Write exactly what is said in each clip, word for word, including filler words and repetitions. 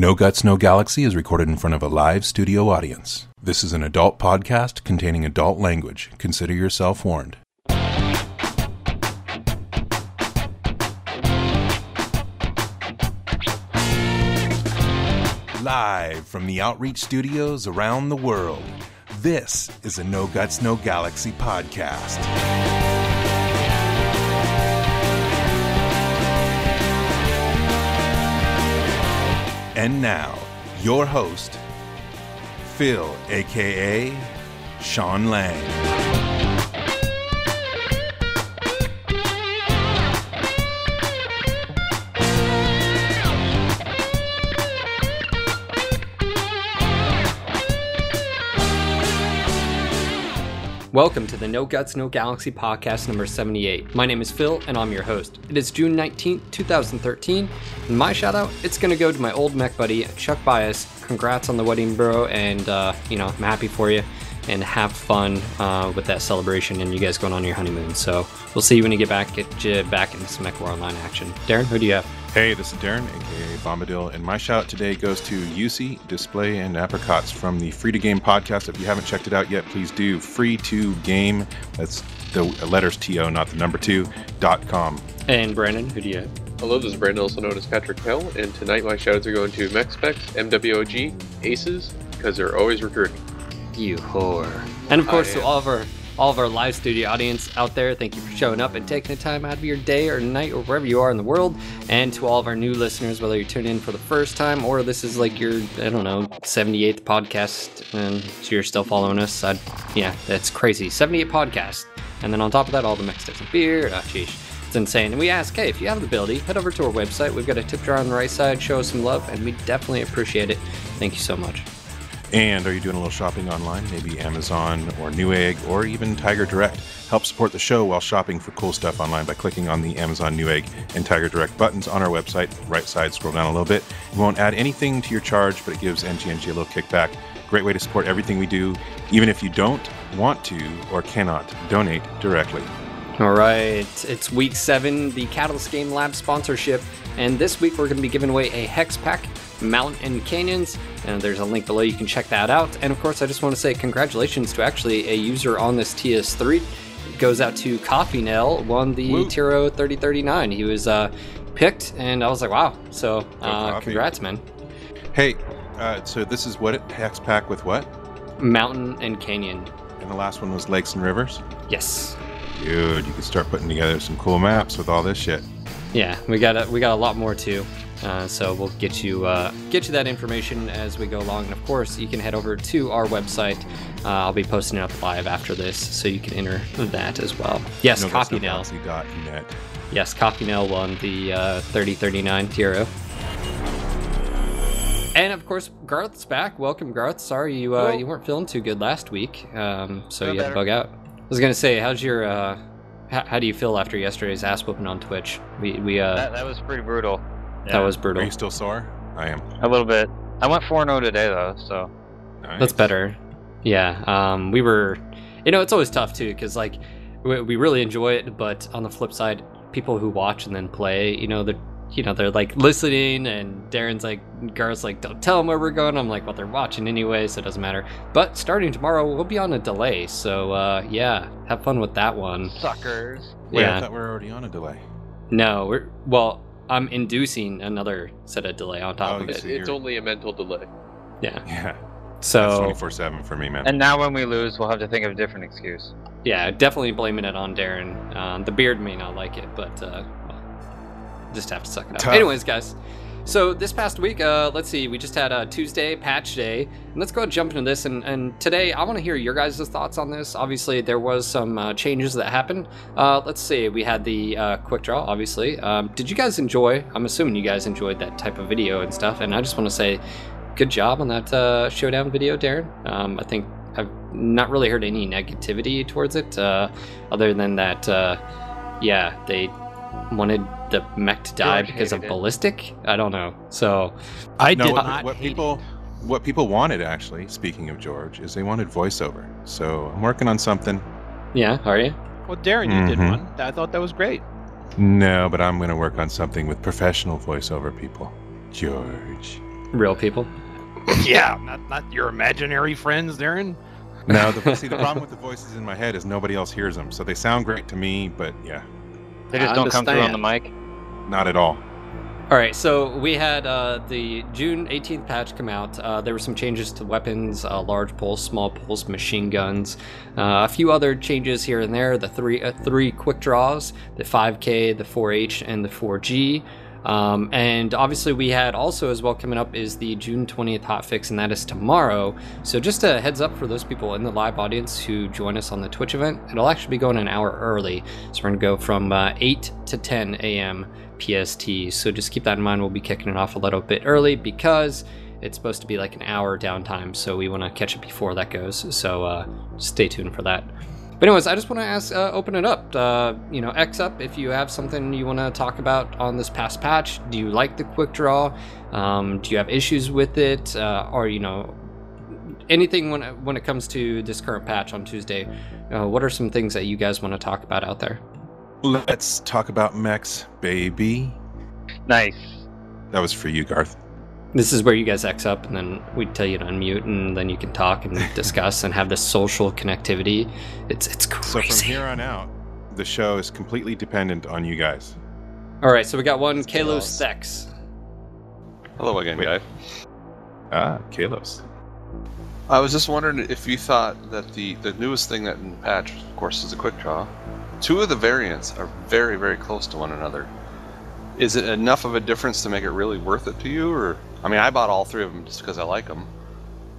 No Guts, No Galaxy is recorded in front of a live studio audience. This is an adult podcast containing adult language. Consider yourself warned. Live from the Outreach Studios around the world, this is a No Guts, No Galaxy podcast. And now, your host, Phil, a k a. Sean Lang. Welcome to the No Guts, No Galaxy podcast number seventy-eight. My name is Phil, and I'm your host. It is June nineteenth, two thousand thirteen, and my shout-out, it's going to go to my old mech buddy, Chuck Bias. Congrats on the wedding, bro, and, uh, you know, I'm happy for you, and have fun uh, with that celebration and you guys going on your honeymoon. So we'll see you when you get back, get you back into some Mech War Online action. Darren, who do you have? Hey, this is Darren, a k a. Bombadil, and my shout-out today goes to U C, Display, and Apricots from the Free-to-Game podcast. If you haven't checked it out yet, please do. Free to Game, that's the letters T O, not the number two, dot com. And Brandon, who do you have? Hello, this is Brandon, also known as Patrick Hill, and tonight my shout-outs are going to Mech Specs, M W O G, Aces, because they're always recruiting. You whore. And of course to all of our all of our live studio audience out there, thank you for showing up and taking the time out of your day or night or wherever you are in the world. And to all of our new listeners, whether you tune in for the first time or this is like your, I don't know, seventy-eighth podcast and so you're still following us, I'd, yeah, that's crazy. seventy-eight podcasts. And then on top of that, all the mixed tips and beer. Oh, sheesh. It's insane. And we ask, hey, if you have the ability, head over to our website. We've got a tip jar on the right side. Show us some love, and we definitely appreciate it. Thank you so much. And are you doing a little shopping online? Maybe Amazon or Newegg or even Tiger Direct. Help support the show while shopping for cool stuff online by clicking on the Amazon, Newegg, and Tiger Direct buttons on our website. Right side, scroll down a little bit. We won't add anything to your charge, but it gives N G N G a little kickback. Great way to support everything we do, even if you don't want to or cannot donate directly. All right, it's week seven, the Catalyst Game Lab sponsorship, and this week we're going to be giving away a Hex Pack, Mountain and Canyons, and there's a link below, you can check that out. And of course, I just want to say congratulations to actually a user on this T S three. It goes out to Coffee Nail, won the Woo. Tiro thirty thirty-nine. He was uh, picked, and I was like, wow, so uh, congrats, man. Hey, uh, so this is what, it, Hex Pack with what? Mountain and Canyon. And the last one was Lakes and Rivers? Yes. Dude, you could start putting together some cool maps with all this shit. Yeah, we got a, we got a lot more too, uh, so we'll get you uh, get you that information as we go along. And of course, you can head over to our website. Uh, I'll be posting it up live after this, so you can enter that as well. Yes, no, CopyNail. Yes, CopyNail won the uh, thirty thirty-nine Tiro. And of course, Garth's back. Welcome, Garth. Sorry you uh, you weren't feeling too good last week, um, so no you had better. to bug out. I was gonna say, how's your, uh, how, how do you feel after yesterday's ass whooping on Twitch? We, we, uh... That, that was pretty brutal. Yeah. That was brutal. Are you still sore? I am. A little bit. I went four and oh today, though, so... Nice. That's better. Yeah, um, we were... You know, it's always tough, too, because, like, we, we really enjoy it, but on the flip side, people who watch and then play, you know, they're, you know, they're, like, listening, and Darren's like, Garth's like, don't tell them where we're going. I'm like, well, they're watching anyway, so it doesn't matter. But starting tomorrow, we'll be on a delay, so, uh, yeah, have fun with that one. Suckers. Wait, yeah. I thought we were already on a delay. No, we're, well, I'm inducing another set of delay on top oh, of it. It's you're... only a mental delay. Yeah. Yeah. So that's twenty-four seven for me, man. And now when we lose, we'll have to think of a different excuse. Yeah, definitely blaming it on Darren. Uh, the beard may not like it, but, uh, just have to suck it up. Tough. Anyways, guys, so this past week, uh, let's see, we just had a Tuesday, patch day, and let's go ahead and jump into this, and, and today I want to hear your guys' thoughts on this. Obviously, there was some uh, changes that happened. Uh, let's see, we had the uh, Quick Draw, obviously. Um, did you guys enjoy, I'm assuming you guys enjoyed that type of video and stuff, and I just want to say good job on that uh, showdown video, Darren. Um, I think I've not really heard any negativity towards it, uh, other than that, uh, yeah, they wanted the mech to die George because of it. ballistic. I don't know. So I no, did what, not what people it. what people wanted, actually, speaking of George, is they wanted voiceover. So I'm working on something. Yeah, are you? Well, Darren, mm-hmm. you did one. I thought that was great. No, but I'm going to work on something with professional voiceover people. George. real people. Yeah, not not your imaginary friends, Darren. No, the, see, the problem with the voices in my head is nobody else hears them, so they sound great to me, but yeah. They just I don't understand. Come through on the mic? Not at all. Alright, so we had uh, the June eighteenth patch come out. Uh, there were some changes to weapons, uh, large pulls, small pulls, machine guns, uh, a few other changes here and there, the three uh, three quick draws, the five K, the four H, and the four G. Um, and obviously we had also as well coming up is the June twentieth hotfix, and that is tomorrow. So just a heads up for those people in the live audience who join us on the Twitch event, it'll actually be going an hour early. So we're going to go from uh, eight to ten a m P S T. So just keep that in mind. We'll be kicking it off a little bit early because it's supposed to be like an hour downtime. So we want to catch it before that goes. So uh, stay tuned for that. But anyways, I just want to ask, uh, open it up, uh, you know, X up if you have something you want to talk about on this past patch. Do you like the quick draw? Um, do you have issues with it? Uh, or, you know, anything when, when it comes to this current patch on Tuesday, uh, what are some things that you guys want to talk about out there? Let's talk about mechs, baby. Nice. That was for you, Garth. This is where you guys X up, and then we tell you to unmute, and then you can talk and discuss and have this social connectivity. It's it's crazy. So from here on out, the show is completely dependent on you guys. All right, so we got one, Kalos Thex. Hello again, guys. Ah, Kalos. I was just wondering if you thought that the, the newest thing that in patch, of course, is the quick draw. Two of the variants are very, very close to one another. Is it enough of a difference to make it really worth it to you? Or, I mean, I bought all three of them just because I like them,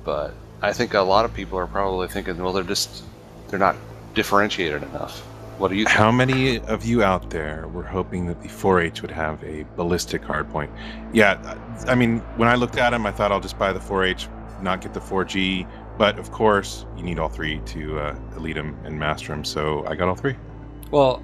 but I think a lot of people are probably thinking, well, they're just, they're not differentiated enough. What do you think? How many of you out there were hoping that the four H would have a ballistic hardpoint? Yeah, I mean, when I looked at them, I thought I'll just buy the four H, not get the four G, but of course, you need all three to uh, elite them and master them, so I got all three. Well,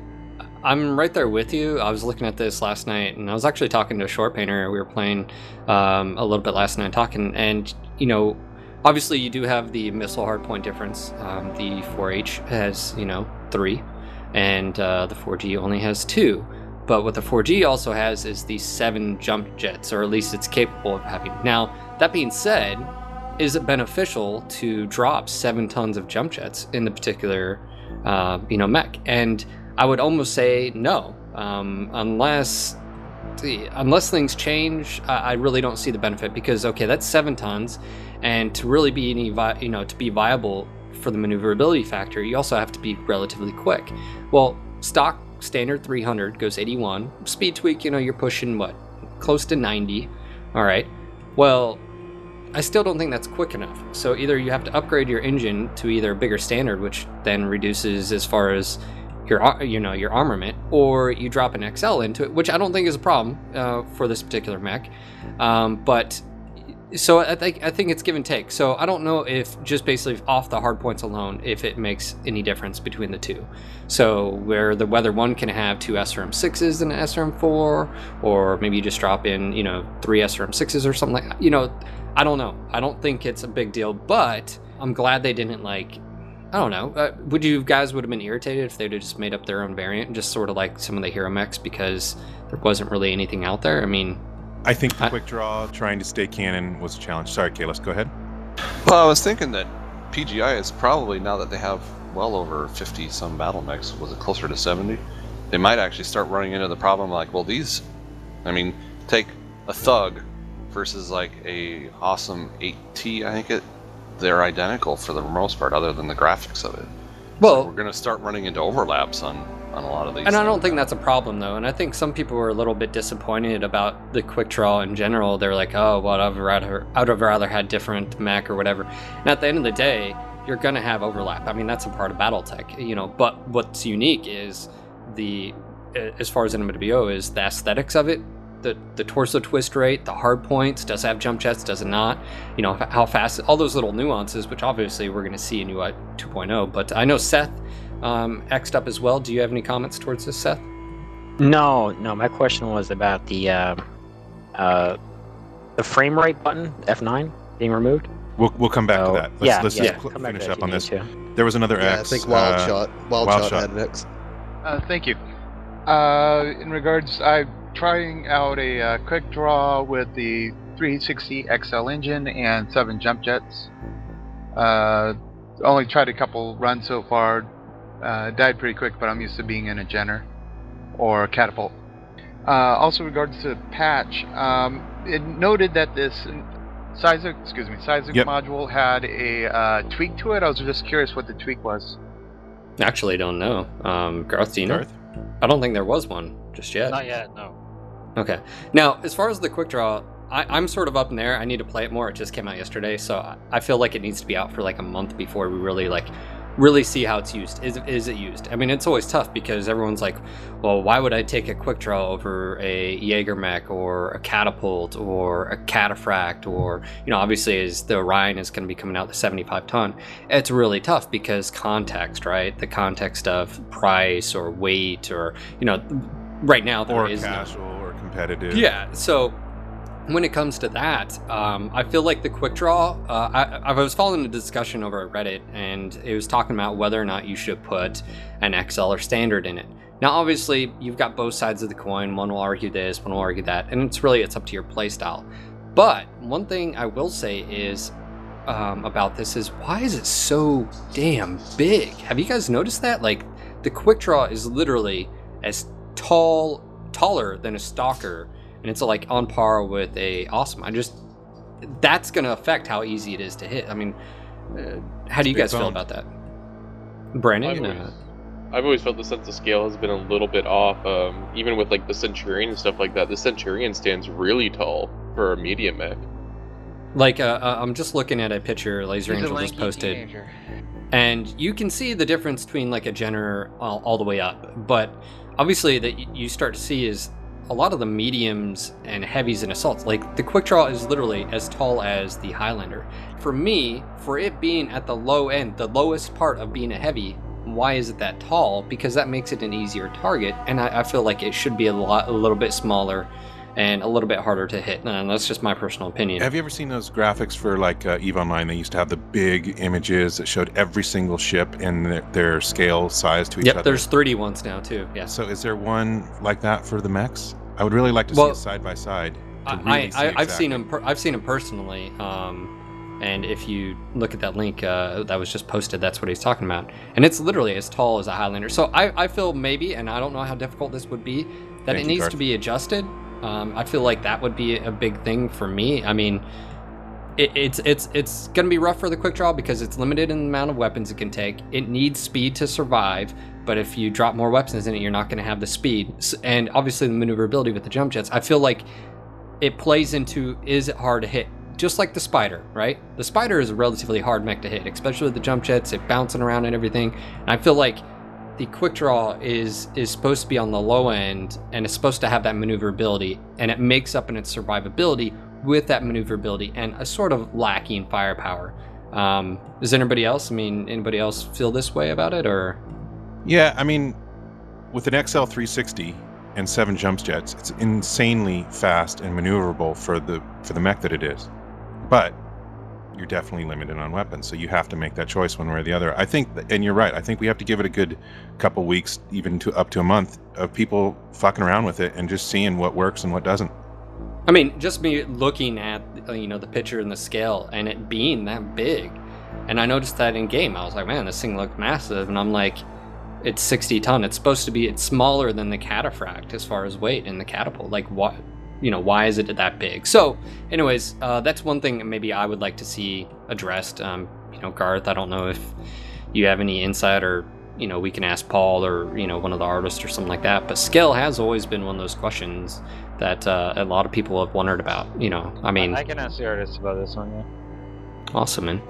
I'm right there with you. I was looking at this last night, and I was actually talking to a short painter. We were playing um, a little bit last night talking, and, you know, obviously you do have the missile hardpoint difference. Um, the four H has, you know, three, and uh, the four G only has two. But what the four G also has is the seven jump jets, or at least it's capable of having. Now, that being said, is it beneficial to drop seven tons of jump jets in the particular, uh, you know, mech? And I would almost say no, um, unless unless things change. I really don't see the benefit because okay, that's seven tons, and to really be any vi you know to be viable for the maneuverability factor, you also have to be relatively quick. Well, stock standard three hundred goes eighty-one. Speed tweak, you know, you're pushing what, close to ninety. All right. Well, I still don't think that's quick enough. So either you have to upgrade your engine to either a bigger standard, which then reduces as far as your, you know, your armament, or you drop an X L into it, which I don't think is a problem uh, for this particular mech. Um, but so I think I think it's give and take. So I don't know if just basically off the hard points alone, if it makes any difference between the two. So where the whether one can have two S R M sixes and an S R M four, or maybe you just drop in, you know, three S R M sixes or something like that. You know, I don't know. I don't think it's a big deal, but I'm glad they didn't like. I don't know. Uh, would you guys would have been irritated if they'd have just made up their own variant, just sort of like some of the hero mechs, because there wasn't really anything out there? I mean, I think the I, quick draw trying to stay canon was a challenge. Sorry, Kalos, go ahead. Well, I was thinking that P G I is probably, now that they have well over fifty some battle mechs, was it closer to seventy? They might actually start running into the problem like, well, these, I mean, take a thug versus like a awesome eight T, I think it. They're identical for the most part, other than the graphics of it. Well, so we're going to start running into overlaps on, on a lot of these. And I don't think that's a problem, though. And I think some people were a little bit disappointed about the quick draw in general. They're like, oh, well, I'd have rather, I'd have rather had different mech or whatever. And at the end of the day, you're going to have overlap. I mean, that's a part of BattleTech, you know. But what's unique is the, as far as an M W O, is the aesthetics of it. The, the torso twist rate, the hard points, does it have jump jets, does it not? You know, how fast, all those little nuances, which obviously we're going to see in U I two point oh. But I know Seth um, X'd up as well. Do you have any comments towards this, Seth? No, no. My question was about the uh, uh, the frame rate button, F nine, being removed. We'll, we'll come back so, to that. Let's, yeah, let's yeah, just yeah, finish up on this. To. There was another yeah, X. I think Wild uh, Shot, Wild Wild Shot, Shot. had an X. Uh, thank you. Uh, in regards, I... trying out a uh, quick draw with the three sixty X L engine and seven jump jets. Uh, only tried a couple runs so far. Uh, died pretty quick, but I'm used to being in a Jenner or a Catapult. Uh, also, regards to the patch, um, it noted that this Seismic, excuse me, Seismic yep. module had a uh, tweak to it. I was just curious what the tweak was. Actually, don't know. Um, Garth, do you know? Garth? I don't think there was one just yet. Not yet, no. Okay. Now, as far as the quick draw, I, I'm sort of up in there. I need to play it more. It just came out yesterday, so I, I feel like it needs to be out for like a month before we really like. really see how it's used. Is is it used? I mean, it's always tough because everyone's like, well, why would I take a quick draw over a Jaeger mech or a Catapult or a Cataphract or, you know, obviously as the Orion is going to be coming out the seventy-five ton, it's really tough because context, right? The context of price or weight or, you know, right now there or is casual no... or competitive. Yeah, so when it comes to that, um, I feel like the quick draw, uh, I, I was following a discussion over at Reddit, and it was talking about whether or not you should put an X L or standard in it. Now, obviously, you've got both sides of the coin. One will argue this, one will argue that, and it's really, it's up to your play style. But one thing I will say is um, about this is, why is it so damn big? Have you guys noticed that? Like, the quick draw is literally as tall, taller than a Stalker, and it's like on par with a Awesome. I just, that's going to affect how easy it is to hit. I mean, uh, how do you guys feel about that? Brandon? I've always, uh, I've always felt the sense of scale has been a little bit off. Um, even with like the Centurion and stuff like that, the Centurion stands really tall for a medium mech. Like, uh, uh, I'm just looking at a picture Laser There's Angel just posted. Teenager. And you can see the difference between like a Jenner all, all the way up. But obviously that you start to see is a lot of the mediums and heavies and assaults, like the quick draw is literally as tall as the Highlander. For me, for it being at the low end, the lowest part of being a heavy, why is it that tall? Because that makes it an easier target, and I, I feel like it should be a lot, a little bit smaller and a little bit harder to hit. And that's just my personal opinion. Have you ever seen those graphics for like uh, EVE Online? They used to have the big images that showed every single ship and their, their scale size to each yep, other. Yep, there's three D ones now too. Yeah. So is there one like that for the mechs? I would really like to well, see it side by side. I, really I, I, exactly. I've seen them. Per, I've seen them personally. Um, and if you look at that link uh, that was just posted, that's what he's talking about. And it's literally as tall as a Highlander. So I, I feel maybe, and I don't know how difficult this would be, that Thank it you, needs Garth. to be adjusted. Um, I feel like that would be a big thing for me. I mean, it, it's it's it's going to be rough for the quick draw because it's limited in the amount of weapons it can take. It needs speed to survive, but if you drop more weapons in it, you're not going to have the speed. And obviously the maneuverability with the jump jets, I feel like it plays into, is it hard to hit? Just like the Spider, right? The Spider is a relatively hard mech to hit, especially with the jump jets, it bouncing around and everything. And I feel like the quick draw is is supposed to be on the low end and it's supposed to have that maneuverability, and it makes up in its survivability with that maneuverability and a sort of lacking firepower. Um, does anybody else, I mean, anybody else feel this way about it, or? Yeah, I mean, with an X L three sixty and seven jump jets, it's insanely fast and maneuverable for the for the mech that it is. But you're definitely limited on weapons, so you have to make that choice one way or the other. I think, and you're right, I think we have to give it a good couple weeks, even to up to a month, of people fucking around with it and just seeing what works and what doesn't. I mean, just me looking at, you know, the picture and the scale and it being that big, and I noticed that in game. I was like, man, this thing looked massive, and I'm like, it's sixty ton. It's supposed to be, it's smaller than the Cataphract as far as weight in the Catapult. Like, what? You know, why is it that big? So anyways, uh, that's one thing maybe I would like to see addressed. Um, you know, Garth, I don't know if you have any insight, or, you know, we can ask Paul or, you know, one of the artists or something like that. But scale has always been one of those questions that uh, a lot of people have wondered about, you know. I mean, I can ask the artists about this one, yeah. Awesome, man.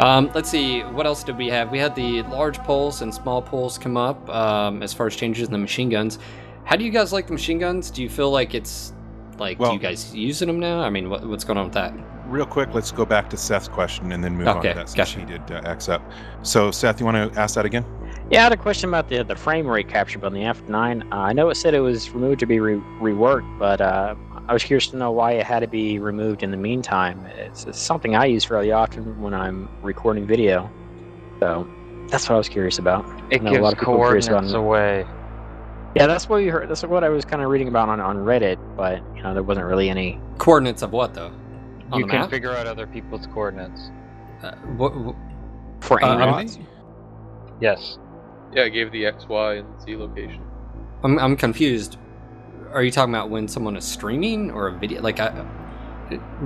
Um, let's see, what else did we have? We had the large pulls and small pulls come up um, as far as changes in the machine guns. How do you guys like the machine guns? Do you feel like it's Like, well, do you guys using them now? I mean, what, what's going on with that? Real quick, let's go back to Seth's question and then move okay, on to that, since gotcha. he did uh, X up. So, Seth, you want to ask that again? Yeah, I had a question about the the frame rate capture on the F nine. Uh, I know it said it was removed to be re reworked, but uh, I was curious to know why it had to be removed in the meantime. It's, it's something I use fairly often when I'm recording video. So, that's what I was curious about. It gives coordinates away. Yeah, that's what we heard. That's what I was kind of reading about on, on Reddit, but you know, there wasn't really any coordinates of what though. On you can map? Figure out other people's coordinates. Uh, what, what for enemies? Uh, yes. Yeah, I gave the X, Y, and Z location. I'm I'm confused. Are you talking about when someone is streaming or a video? Like, I,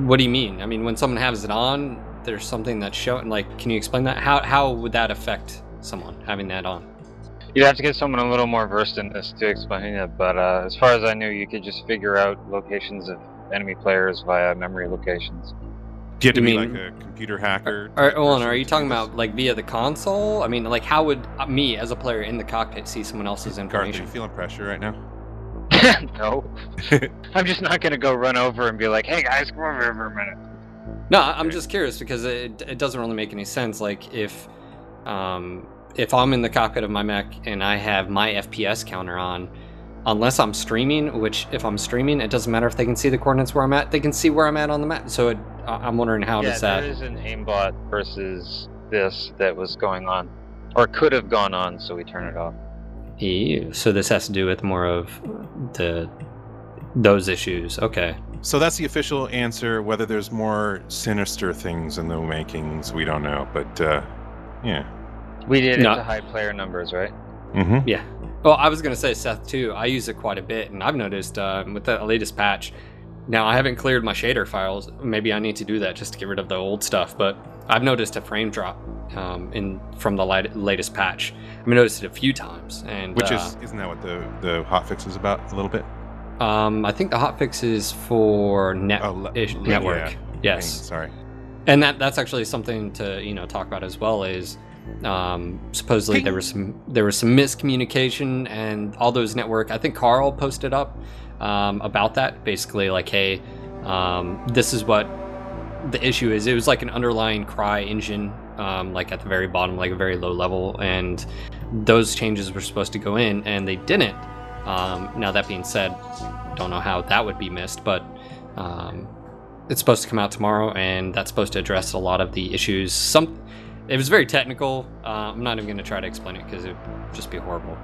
what do you mean? I mean, when someone has it on, there's something that's showing. Like, can you explain that? How how would that affect someone having that on? You'd have to get someone a little more versed in this to explain it, but uh, as far as I knew, you could just figure out locations of enemy players via memory locations. Do you have to you be mean, like a computer hacker? Are, are, well, are you talking about like via the console? I mean, like how would me as a player in the cockpit see someone else's information? Garth, are you feeling pressure right now? No. I'm just not going to go run over and be like, hey guys, come over here for a minute. No, I'm just curious because it, it doesn't really make any sense. Like if... Um, If I'm in the cockpit of my mech and I have my F P S counter on, unless I'm streaming, which if I'm streaming, it doesn't matter if they can see the coordinates where I'm at. They can see where I'm at on the map. So it, I'm wondering how yeah, does that... Yeah, there is an aimbot versus this that was going on, or could have gone on, so we turn it off. Ew. So this has to do with more of the those issues. Okay. So that's the official answer. Whether there's more sinister things in the makings, we don't know. But, uh, yeah. We did no. it to high player numbers, right? Mm-hmm. Yeah. Well, I was going to say, Seth, too, I use it quite a bit, and I've noticed uh, with the latest patch, now I haven't cleared my shader files. Maybe I need to do that just to get rid of the old stuff, but I've noticed a frame drop um, in from the light, latest patch. I've noticed it a few times. And Which is, uh, isn't that what the, the hotfix is about a little bit? Um, I think the hotfix is for net oh, le- ish, network. Yeah. Yes. Dang, sorry. And that that's actually something to you know talk about as well is, Um, supposedly there was some there was some miscommunication and all those network. I think Carl posted up um, about that, basically like, hey, um, this is what the issue is. It was like an underlying cry engine, um, like at the very bottom, like a very low level, and those changes were supposed to go in and they didn't. Um, now that being said, don't know how that would be missed, but um, it's supposed to come out tomorrow, and that's supposed to address a lot of the issues. Some. It was very technical. Uh, I'm not even going to try to explain it because it would just be horrible.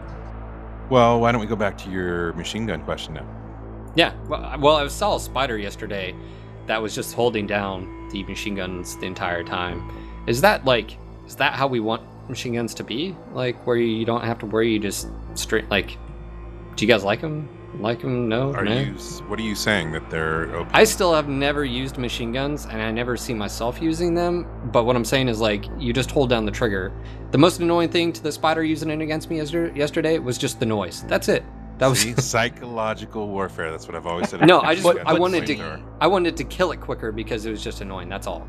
Well, why don't we go back to your machine gun question now? Yeah. Well, well, I saw a spider yesterday that was just holding down the machine guns the entire time. Is that like, is that how we want machine guns to be? Like where you don't have to worry, you just straight, like, do you guys like them? Like them? No? Are no? You, what are you saying that they're open? I still have never used machine guns, and I never see myself using them. But what I'm saying is, like, you just hold down the trigger. The most annoying thing to the spider using it against me yesterday was just the noise. That's it. That was see, psychological warfare. That's what I've always said. No, I just I wanted to or... I wanted to kill it quicker because it was just annoying. That's all.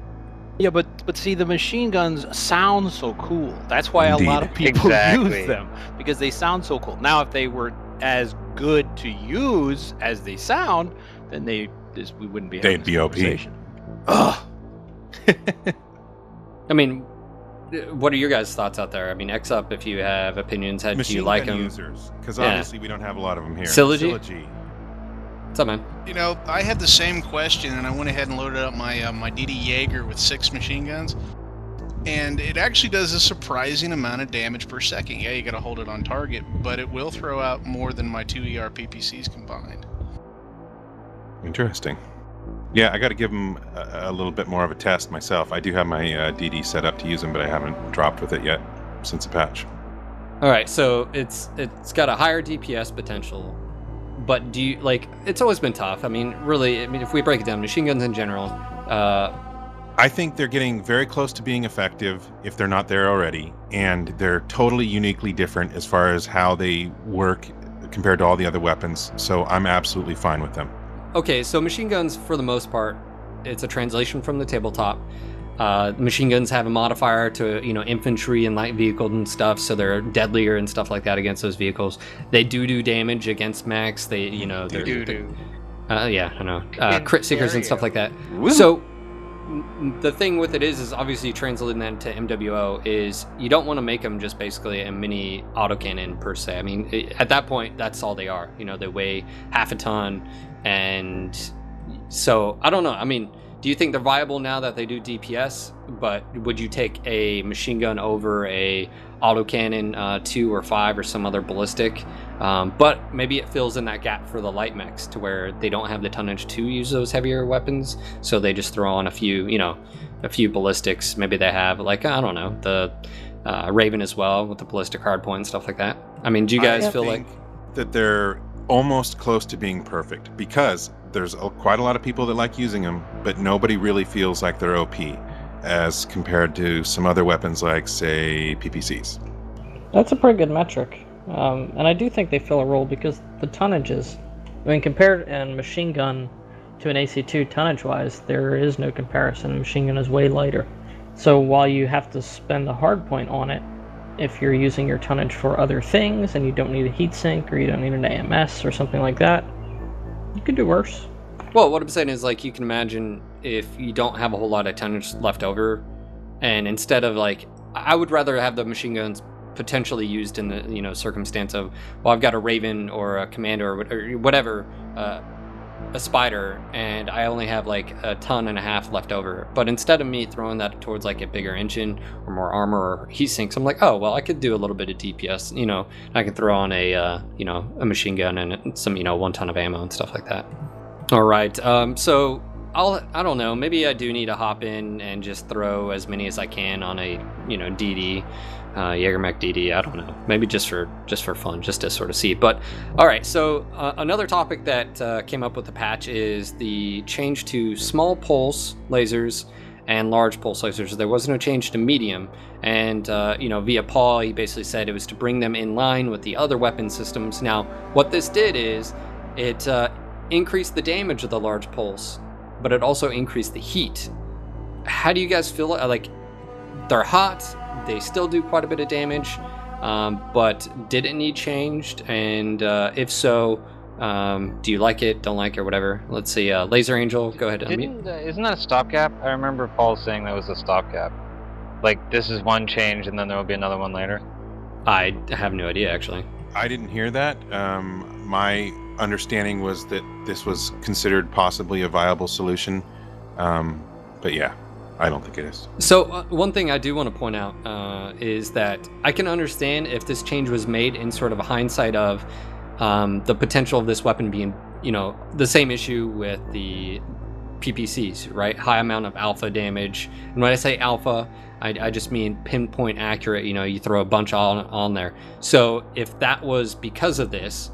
Yeah, but but see, the machine guns sound so cool. That's why Indeed. a lot of people exactly. use them because they sound so cool. Now, if they were as good to use as they sound, then they just, we wouldn't be having they'd be O P. Ugh. I mean, what are your guys' thoughts out there? I mean, X up if you have opinions. How do you like them? Users, because yeah. obviously we don't have a lot of them here. Sylogy. Sylogy. What's up, man? You know, I had the same question, and I went ahead and loaded up my uh, my D D Jaeger with six machine guns, and it actually does a surprising amount of damage per second. Yeah, you gotta hold it on target, but it will throw out more than my two E R P P Cs combined. Interesting. Yeah, I gotta give them a, a little bit more of a test myself. I do have my uh, D D set up to use them, but I haven't dropped with it yet since the patch. Alright, so it's it's got a higher D P S potential, but do you, like, it's always been tough. I mean, really, I mean, if we break it down, machine guns in general, uh, I think they're getting very close to being effective if they're not there already, and they're totally uniquely different as far as how they work compared to all the other weapons, so I'm absolutely fine with them. Okay, so machine guns, for the most part, it's a translation from the tabletop. Uh, machine guns have a modifier to, you know, infantry and light vehicles and stuff, so they're deadlier and stuff like that against those vehicles. They do do damage against mechs. They, you know, they're... Do do. Uh, yeah, I know. Uh, crit seekers and stuff like that. Woo. So... the thing with it is, is obviously translating that to M W O is you don't want to make them just basically a mini autocannon per se. I mean, it, at that point, that's all they are. You know, they weigh half a ton. And so I don't know. I mean, Do you think they're viable now that they do D P S? But would you take a machine gun over a autocannon uh, two or five or some other ballistic? Um, but maybe it fills in that gap for the light mechs to where they don't have the tonnage to use those heavier weapons, so they just throw on a few, you know, a few ballistics. Maybe they have, like, I don't know, the uh, Raven as well with the ballistic hardpoint and stuff like that. I mean, do you guys I feel think like that they're almost close to being perfect, because there's a, quite a lot of people that like using them, but nobody really feels like they're O P as compared to some other weapons like, say, P P Cs. That's a pretty good metric. Um, and I do think they fill a role because the tonnages, I mean, compared in machine gun to an A C two tonnage-wise, there is no comparison. Machine gun is way lighter. So while you have to spend the hard point on it, if you're using your tonnage for other things and you don't need a heat sink or you don't need an A M S or something like that, you could do worse. Well, what I'm saying is, like, you can imagine if you don't have a whole lot of tonnage left over, and instead of, like, I would rather have the machine guns potentially used in the, you know, circumstance of, well, I've got a Raven or a Commander or whatever, uh, a Spider, and I only have like a ton and a half left over. But instead of me throwing that towards like a bigger engine or more armor or heat sinks, I'm like, oh, well, I could do a little bit of D P S, you know, and I can throw on a, uh, you know, a machine gun and some, you know, one ton of ammo and stuff like that. All right. Um, so I'll, I don't know, maybe I do need to hop in and just throw as many as I can on a, you know, D D. Uh, Jaegermech D D, I don't know, maybe just for just for fun, just to sort of see. But all right, so uh, another topic that uh, came up with the patch is the change to small pulse lasers and large pulse lasers. There was no change to medium, and uh, you know, via Paul, he basically said it was to bring them in line with the other weapon systems. Now, what this did is it uh, increased the damage of the large pulse, but it also increased the heat. How do you guys feel? Like, they're hot. They still do quite a bit of damage, um, but did it need changed? And uh, if so, um, do you like it, don't like it, or whatever? Let's see. Uh, Laser Angel, go ahead and unmute. Uh, isn't that a stopgap? I remember Paul saying that was a stopgap. Like, this is one change, and then there will be another one later? I have no idea, actually. I didn't hear that. Um, my understanding was that this was considered possibly a viable solution, um, but yeah. I don't think it is. So uh, one thing I do want to point out uh, is that I can understand if this change was made in sort of a hindsight of um, the potential of this weapon being, you know, the same issue with the P P Cs, right? High amount of alpha damage. And when I say alpha, I, I just mean pinpoint accurate. You know, you throw a bunch on, on there. So if that was because of this,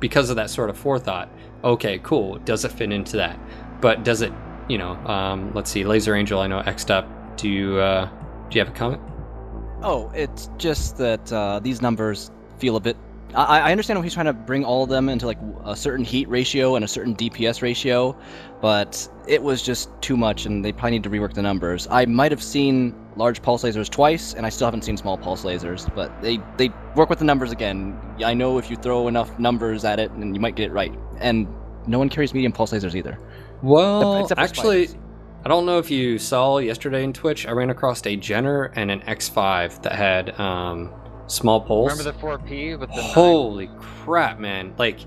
because of that sort of forethought, okay, cool. Does it fit into that? But does it, you know, um, let's see, Laser Angel, I know, X'd up. Do you, uh, do you have a comment? Oh, it's just that uh, these numbers feel a bit... I, I understand what he's trying to bring all of them into, like, a certain heat ratio and a certain D P S ratio, but it was just too much, and they probably need to rework the numbers. I might have seen large pulse lasers twice, and I still haven't seen small pulse lasers, but they, they work with the numbers again. I know if you throw enough numbers at it, and you might get it right. And no one carries medium pulse lasers either. Well, actually, spiders. I don't know if you saw yesterday in Twitch, I ran across a Jenner and an X five that had um, small pulse. Remember the four P with the Holy nine? Crap, man. Like,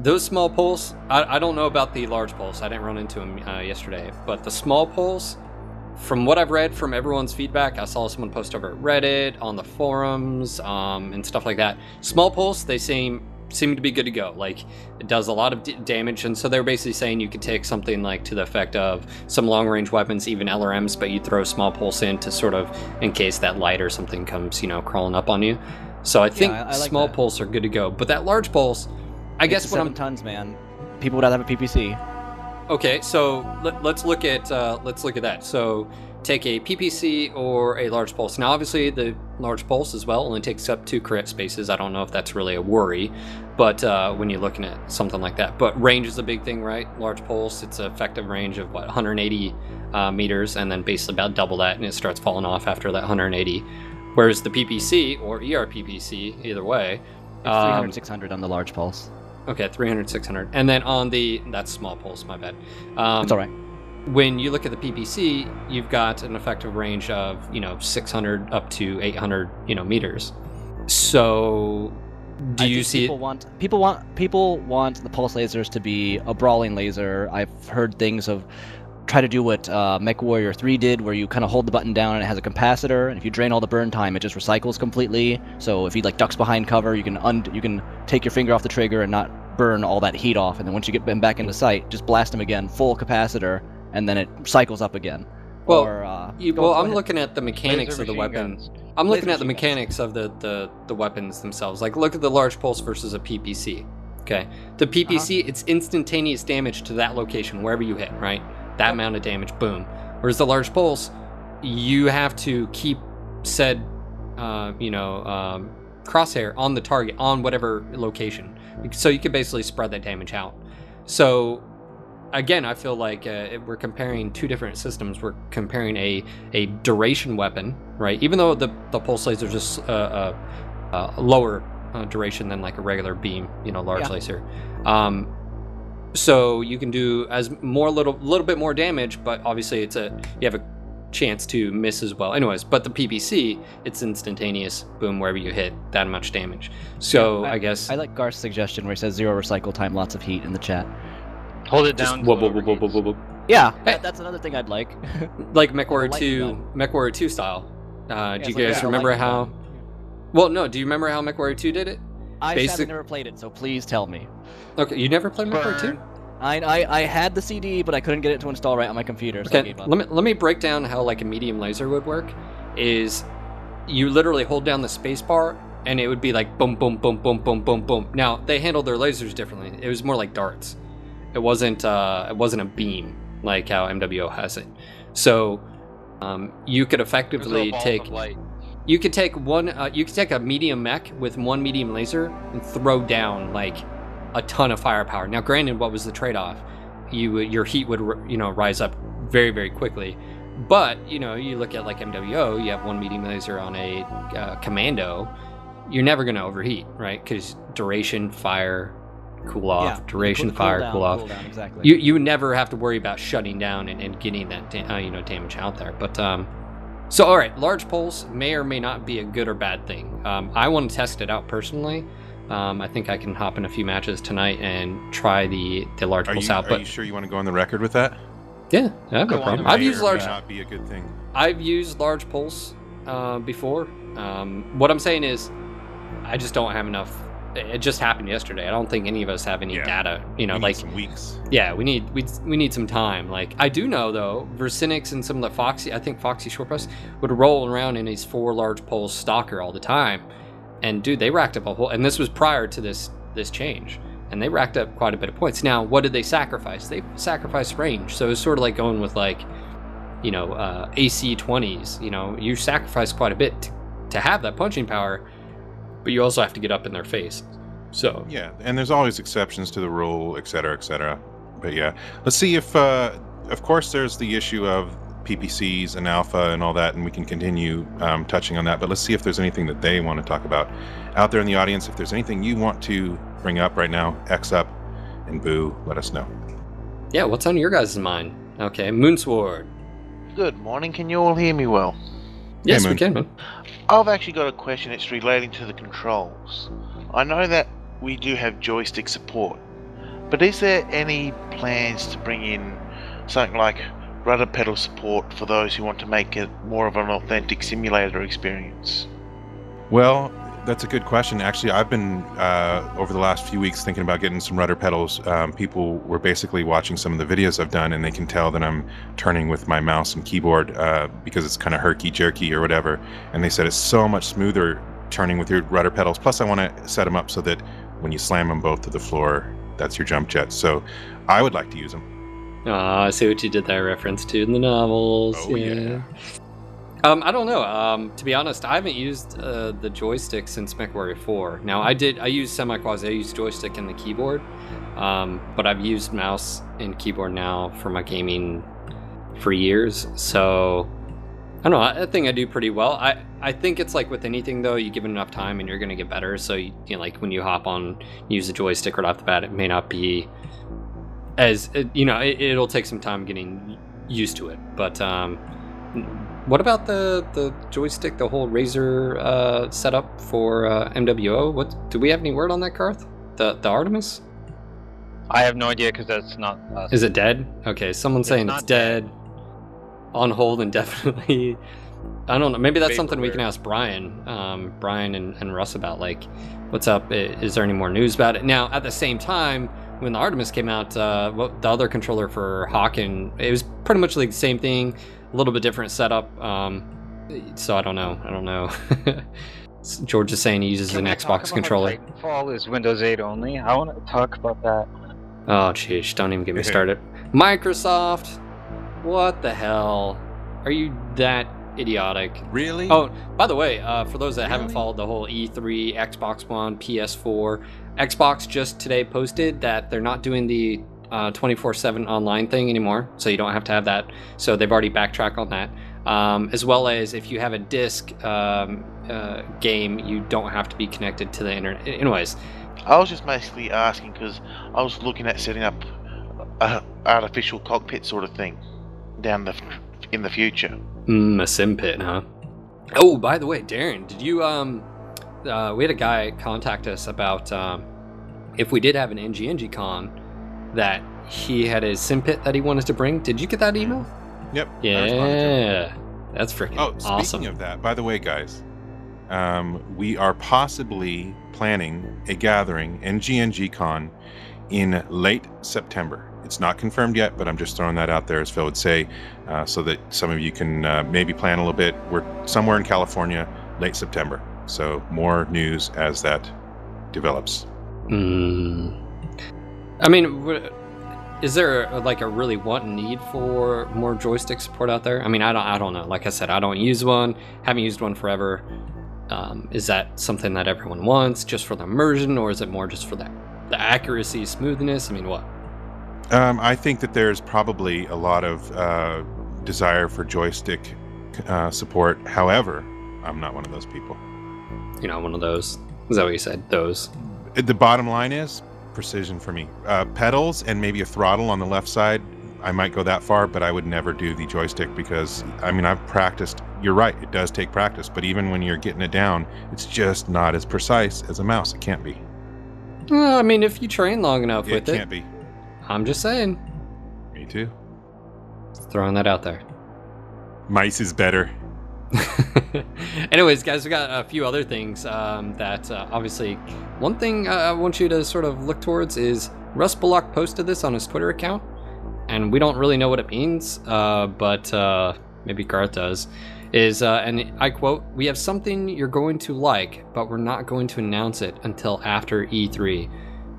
those small pulse, I, I don't know about the large pulse. I didn't run into them uh, yesterday. But the small pulse, from what I've read from everyone's feedback, I saw someone post over at Reddit, on the forums, um, and stuff like that. Small pulse, they seem... seem to be good to go. Like, it does a lot of d- damage, and so they're basically saying you could take something like to the effect of some long-range weapons, even L R Ms, but you throw small pulse in to sort of in case that light or something comes, you know, crawling up on you. So I think yeah, I, I like small that. Pulse are good to go, but that large pulse, I it's guess what I'm tons, man. People would have a P P C. Okay, so let, let's look at uh, let's look at that. So take a P P C or a large pulse. Now, obviously, the large pulse as well only takes up two crit spaces. I don't know if that's really a worry, but uh, when you're looking at something like that. But range is a big thing, right? Large pulse, it's an effective range of, what, one hundred eighty uh, meters, and then basically about double that, and it starts falling off after that one hundred eighty. Whereas the P P C or E R P P C, either way. It's um, three hundred, six hundred on the large pulse. Okay, three hundred, six hundred. And then on the, that's small pulse, my bad. Um, it's all right. When you look at the P P C, you've got an effective range of, you know, six hundred up to eight hundred, you know, meters. So, do I you see people it? want people want people want the pulse lasers to be a brawling laser. I've heard things of try to do what uh, Mech Warrior three did, where you kind of hold the button down and it has a capacitor, and if you drain all the burn time, it just recycles completely. So if he like ducks behind cover, you can un you can take your finger off the trigger and not burn all that heat off, and then once you get him back into sight, just blast him again, full capacitor, and then it cycles up again. Well, or, uh, you, well I'm ahead. looking at the mechanics Laser of the weapon. Guns. I'm Laser looking at the mechanics guns. of the, the, the weapons themselves. Like, look at the large pulse versus a P P C. Okay, the P P C, uh-huh. it's instantaneous damage to that location, wherever you hit, right? That amount of damage, boom. Whereas the large pulse, you have to keep said, uh, you know, um, crosshair on the target, on whatever location. So you can basically spread that damage out. So, again, I feel like uh, we're comparing two different systems. We're comparing a, a duration weapon, right? Even though the, the pulse lasers are just uh, uh, uh, lower uh, duration than like a regular beam, you know, large yeah. laser. Um, So you can do as more little little bit more damage, but obviously it's a you have a chance to miss as well. Anyways, but the P P C, it's instantaneous, boom, wherever you hit, that much damage. So yeah, I, I guess I like Garth's suggestion where he says zero recycle time, lots of heat in the chat. Hold it down. Whoop, whoop, whoop, whoop, whoop. Yeah, hey. that, that's another thing I'd like. Like Mech Warrior two, Mech Warrior two style. Uh, yeah, do you guys like, yeah, remember like how? Well, no. Do you remember how Mech Warrior two did it? I Basic... have never played it, so please tell me. Okay, you never played Mech Warrior two? I, I I had the C D, but I couldn't get it to install right on my computer. So okay, let me let me break down how like a medium laser would work. Is you literally hold down the space bar, and it would be like boom, boom, boom, boom, boom, boom, boom. Now they handled their lasers differently. It was more like darts. It wasn't uh it wasn't a beam like how M W O has it. So um, you could effectively take. You could take one. Uh, you could take a medium mech with one medium laser and throw down like a ton of firepower. Now, granted, what was the trade-off? You your heat would you know rise up very very quickly, but you know you look at like M W O. You have one medium laser on a uh, commando. You're never gonna overheat, right? Because duration, fire, cool off. Yeah, duration, cool, fire, cool, down, cool off. Cool down, exactly. You you never have to worry about shutting down and, and getting that da uh, you know damage out there. But um. So, all right, large pulse may or may not be a good or bad thing. Um, I want to test it out personally. Um, I think I can hop in a few matches tonight and try the, the large are pulse you, out. Are but you sure you want to go on the record with that? Yeah, I have no problem. I've used large. May not be a good thing. I've used large pulse uh, before. Um, what I'm saying is, I just don't have enough. It just happened yesterday. I don't think any of us have any yeah. data. You know, we need like some weeks. Yeah, we need we we need some time. Like I do know though, Versinix and some of the Foxy, I think Foxy Short Press would roll around in these four large pulse Stalker all the time, and dude, they racked up a whole. And this was prior to this this change, and they racked up quite a bit of points. Now, what did they sacrifice? They sacrificed range. So it's sort of like going with like, you know, uh, A C twenties. You know, you sacrifice quite a bit to, to have that punching power. But you also have to get up in their face. So yeah, and there's always exceptions to the rule, et cetera, et cetera. But yeah, let's see if, uh, of course, there's the issue of P P Cs and alpha and all that, and we can continue um, touching on that. But let's see if there's anything that they want to talk about out there in the audience. If there's anything you want to bring up right now, X up and boo, let us know. Yeah, what's on your guys' mind? Okay, Moonsword. Good morning. Can you all hear me well? Yes, hey, we can, man. I've actually got a question. It's relating to the controls. I know that we do have joystick support, but is there any plans to bring in something like rudder pedal support for those who want to make it more of an authentic simulator experience? Well, that's a good question. Actually, I've been, uh, over the last few weeks, thinking about getting some rudder pedals. Um, people were basically watching some of the videos I've done, and they can tell that I'm turning with my mouse and keyboard uh, because it's kind of herky-jerky or whatever. And they said it's so much smoother turning with your rudder pedals. Plus, I want to set them up so that when you slam them both to the floor, that's your jump jet. So I would like to use them. Ah, I see what you did there, reference to in the novels. Oh, yeah. yeah. Um, I don't know. Um, to be honest, I haven't used uh, the joystick since Mech Warrior four. Now, I did. I used semi-quasi. I used joystick and the keyboard, um, but I've used mouse and keyboard now for my gaming for years. So I don't know. I think I do pretty well. I I think it's like with anything though, you give it enough time and you're gonna get better. So you, you know, like when you hop on, use the joystick right off the bat, it may not be as you know. It, it'll take some time getting used to it, but. Um, What about the, the joystick, the whole Razer uh, setup for uh, M W O? What do we have any word on that, Garth? The the Artemis? I have no idea because that's not us. Is it dead? Okay, someone's it's saying it's dead. dead. On hold indefinitely. I don't know. Maybe that's Vaporware. something we can ask Brian, um, Brian and, and Russ about. Like, what's up? Is there any more news about it? Now, at the same time, when the Artemis came out, uh, what, the other controller for Hawken, it was pretty much like the same thing, a little bit different setup. Um, so I don't know. I don't know. George is saying he uses can an Xbox controller. Titanfall is Windows eight only. I want to talk about that. Oh, jeez. Don't even get me started. Microsoft. What the hell? Are you that idiotic? Really? Oh, by the way, uh, for those that really? haven't followed the whole E three, Xbox One, P S four, Xbox just today posted that they're not doing the uh, twenty-four seven online thing anymore, so you don't have to have that. So they've already backtracked on that. Um, as well as if you have a disc um, uh, game, you don't have to be connected to the internet. Anyways. I was just basically asking because I was looking at setting up an artificial cockpit sort of thing down the in the future. Mm, a sim pit, huh? Oh, by the way, Darren, did you um uh we had a guy contact us about um if we did have an N G N G con that he had a sim pit that he wanted to bring. Did you get that email? Yep. Yeah, that's freaking oh, awesome. Speaking of that, by the way, guys, um we are possibly planning a gathering, N G N G con, in late September. It's not confirmed yet, but I'm just throwing that out there, as Phil would say, uh, so that some of you can uh, maybe plan a little bit. We're somewhere in California, late September. So more news as that develops. Mm. I mean, is there like a really want and need for more joystick support out there? I mean, I don't, I don't know. Like I said, I don't use one. Haven't used one forever. Um, is that something that everyone wants just for the immersion, or is it more just for that the accuracy, smoothness? I mean, what? Um, I think that there's probably a lot of uh, desire for joystick uh, support. However, I'm not one of those people. You're not one of those? Is that what you said? Those? The bottom line is precision for me. Uh, pedals and maybe a throttle on the left side. I might go that far, but I would never do the joystick because, I mean, I've practiced. You're right. It does take practice. But even when you're getting it down, it's just not as precise as a mouse. It can't be. Well, I mean, if you train long enough with it. It can't be. I'm just saying. Me too. Just throwing that out there. Mice is better. Anyways, guys, we got a few other things um, that uh, obviously. One thing uh, I want you to sort of look towards is Russ Bullock posted this on his Twitter account, and we don't really know what it means, uh, but uh, maybe Garth does. Is uh, and I quote: "We have something you're going to like, but we're not going to announce it until after E three.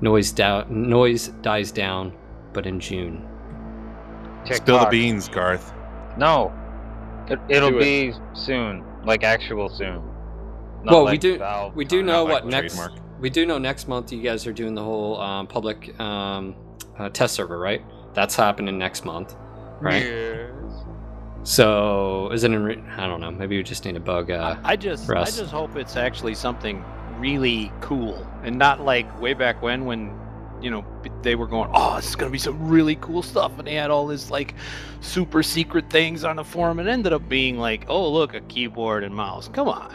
Noise down. Noise dies down, but in June." TikTok. Spill the beans, Garth. No, it, it'll it. be soon, like actual soon. Not well, like we do. Valve, we do know what like next. Trademark. We do know next month. You guys are doing the whole um, public um, uh, test server, right? That's happening next month, right? Yes. So is it? In re- I don't know. Maybe we just need a bug. Uh, I, I just. I just hope it's actually something really cool and not like way back when when you know they were going, oh, this is gonna be some really cool stuff, and they had all this like super secret things on the forum and ended up being like, oh, look, a keyboard and mouse. Come on.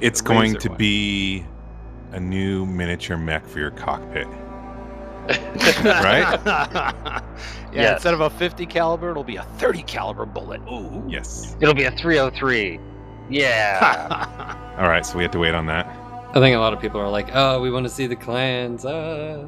It's going to way. be a new miniature mech for your cockpit. Right? Yeah, yes. Instead of a fifty caliber, it'll be a thirty caliber bullet. Ooh. Yes, it'll be a three oh three. Yeah. All right, so we have to wait on that. I think a lot of people are like, "Oh, we want to see the clans." Uh.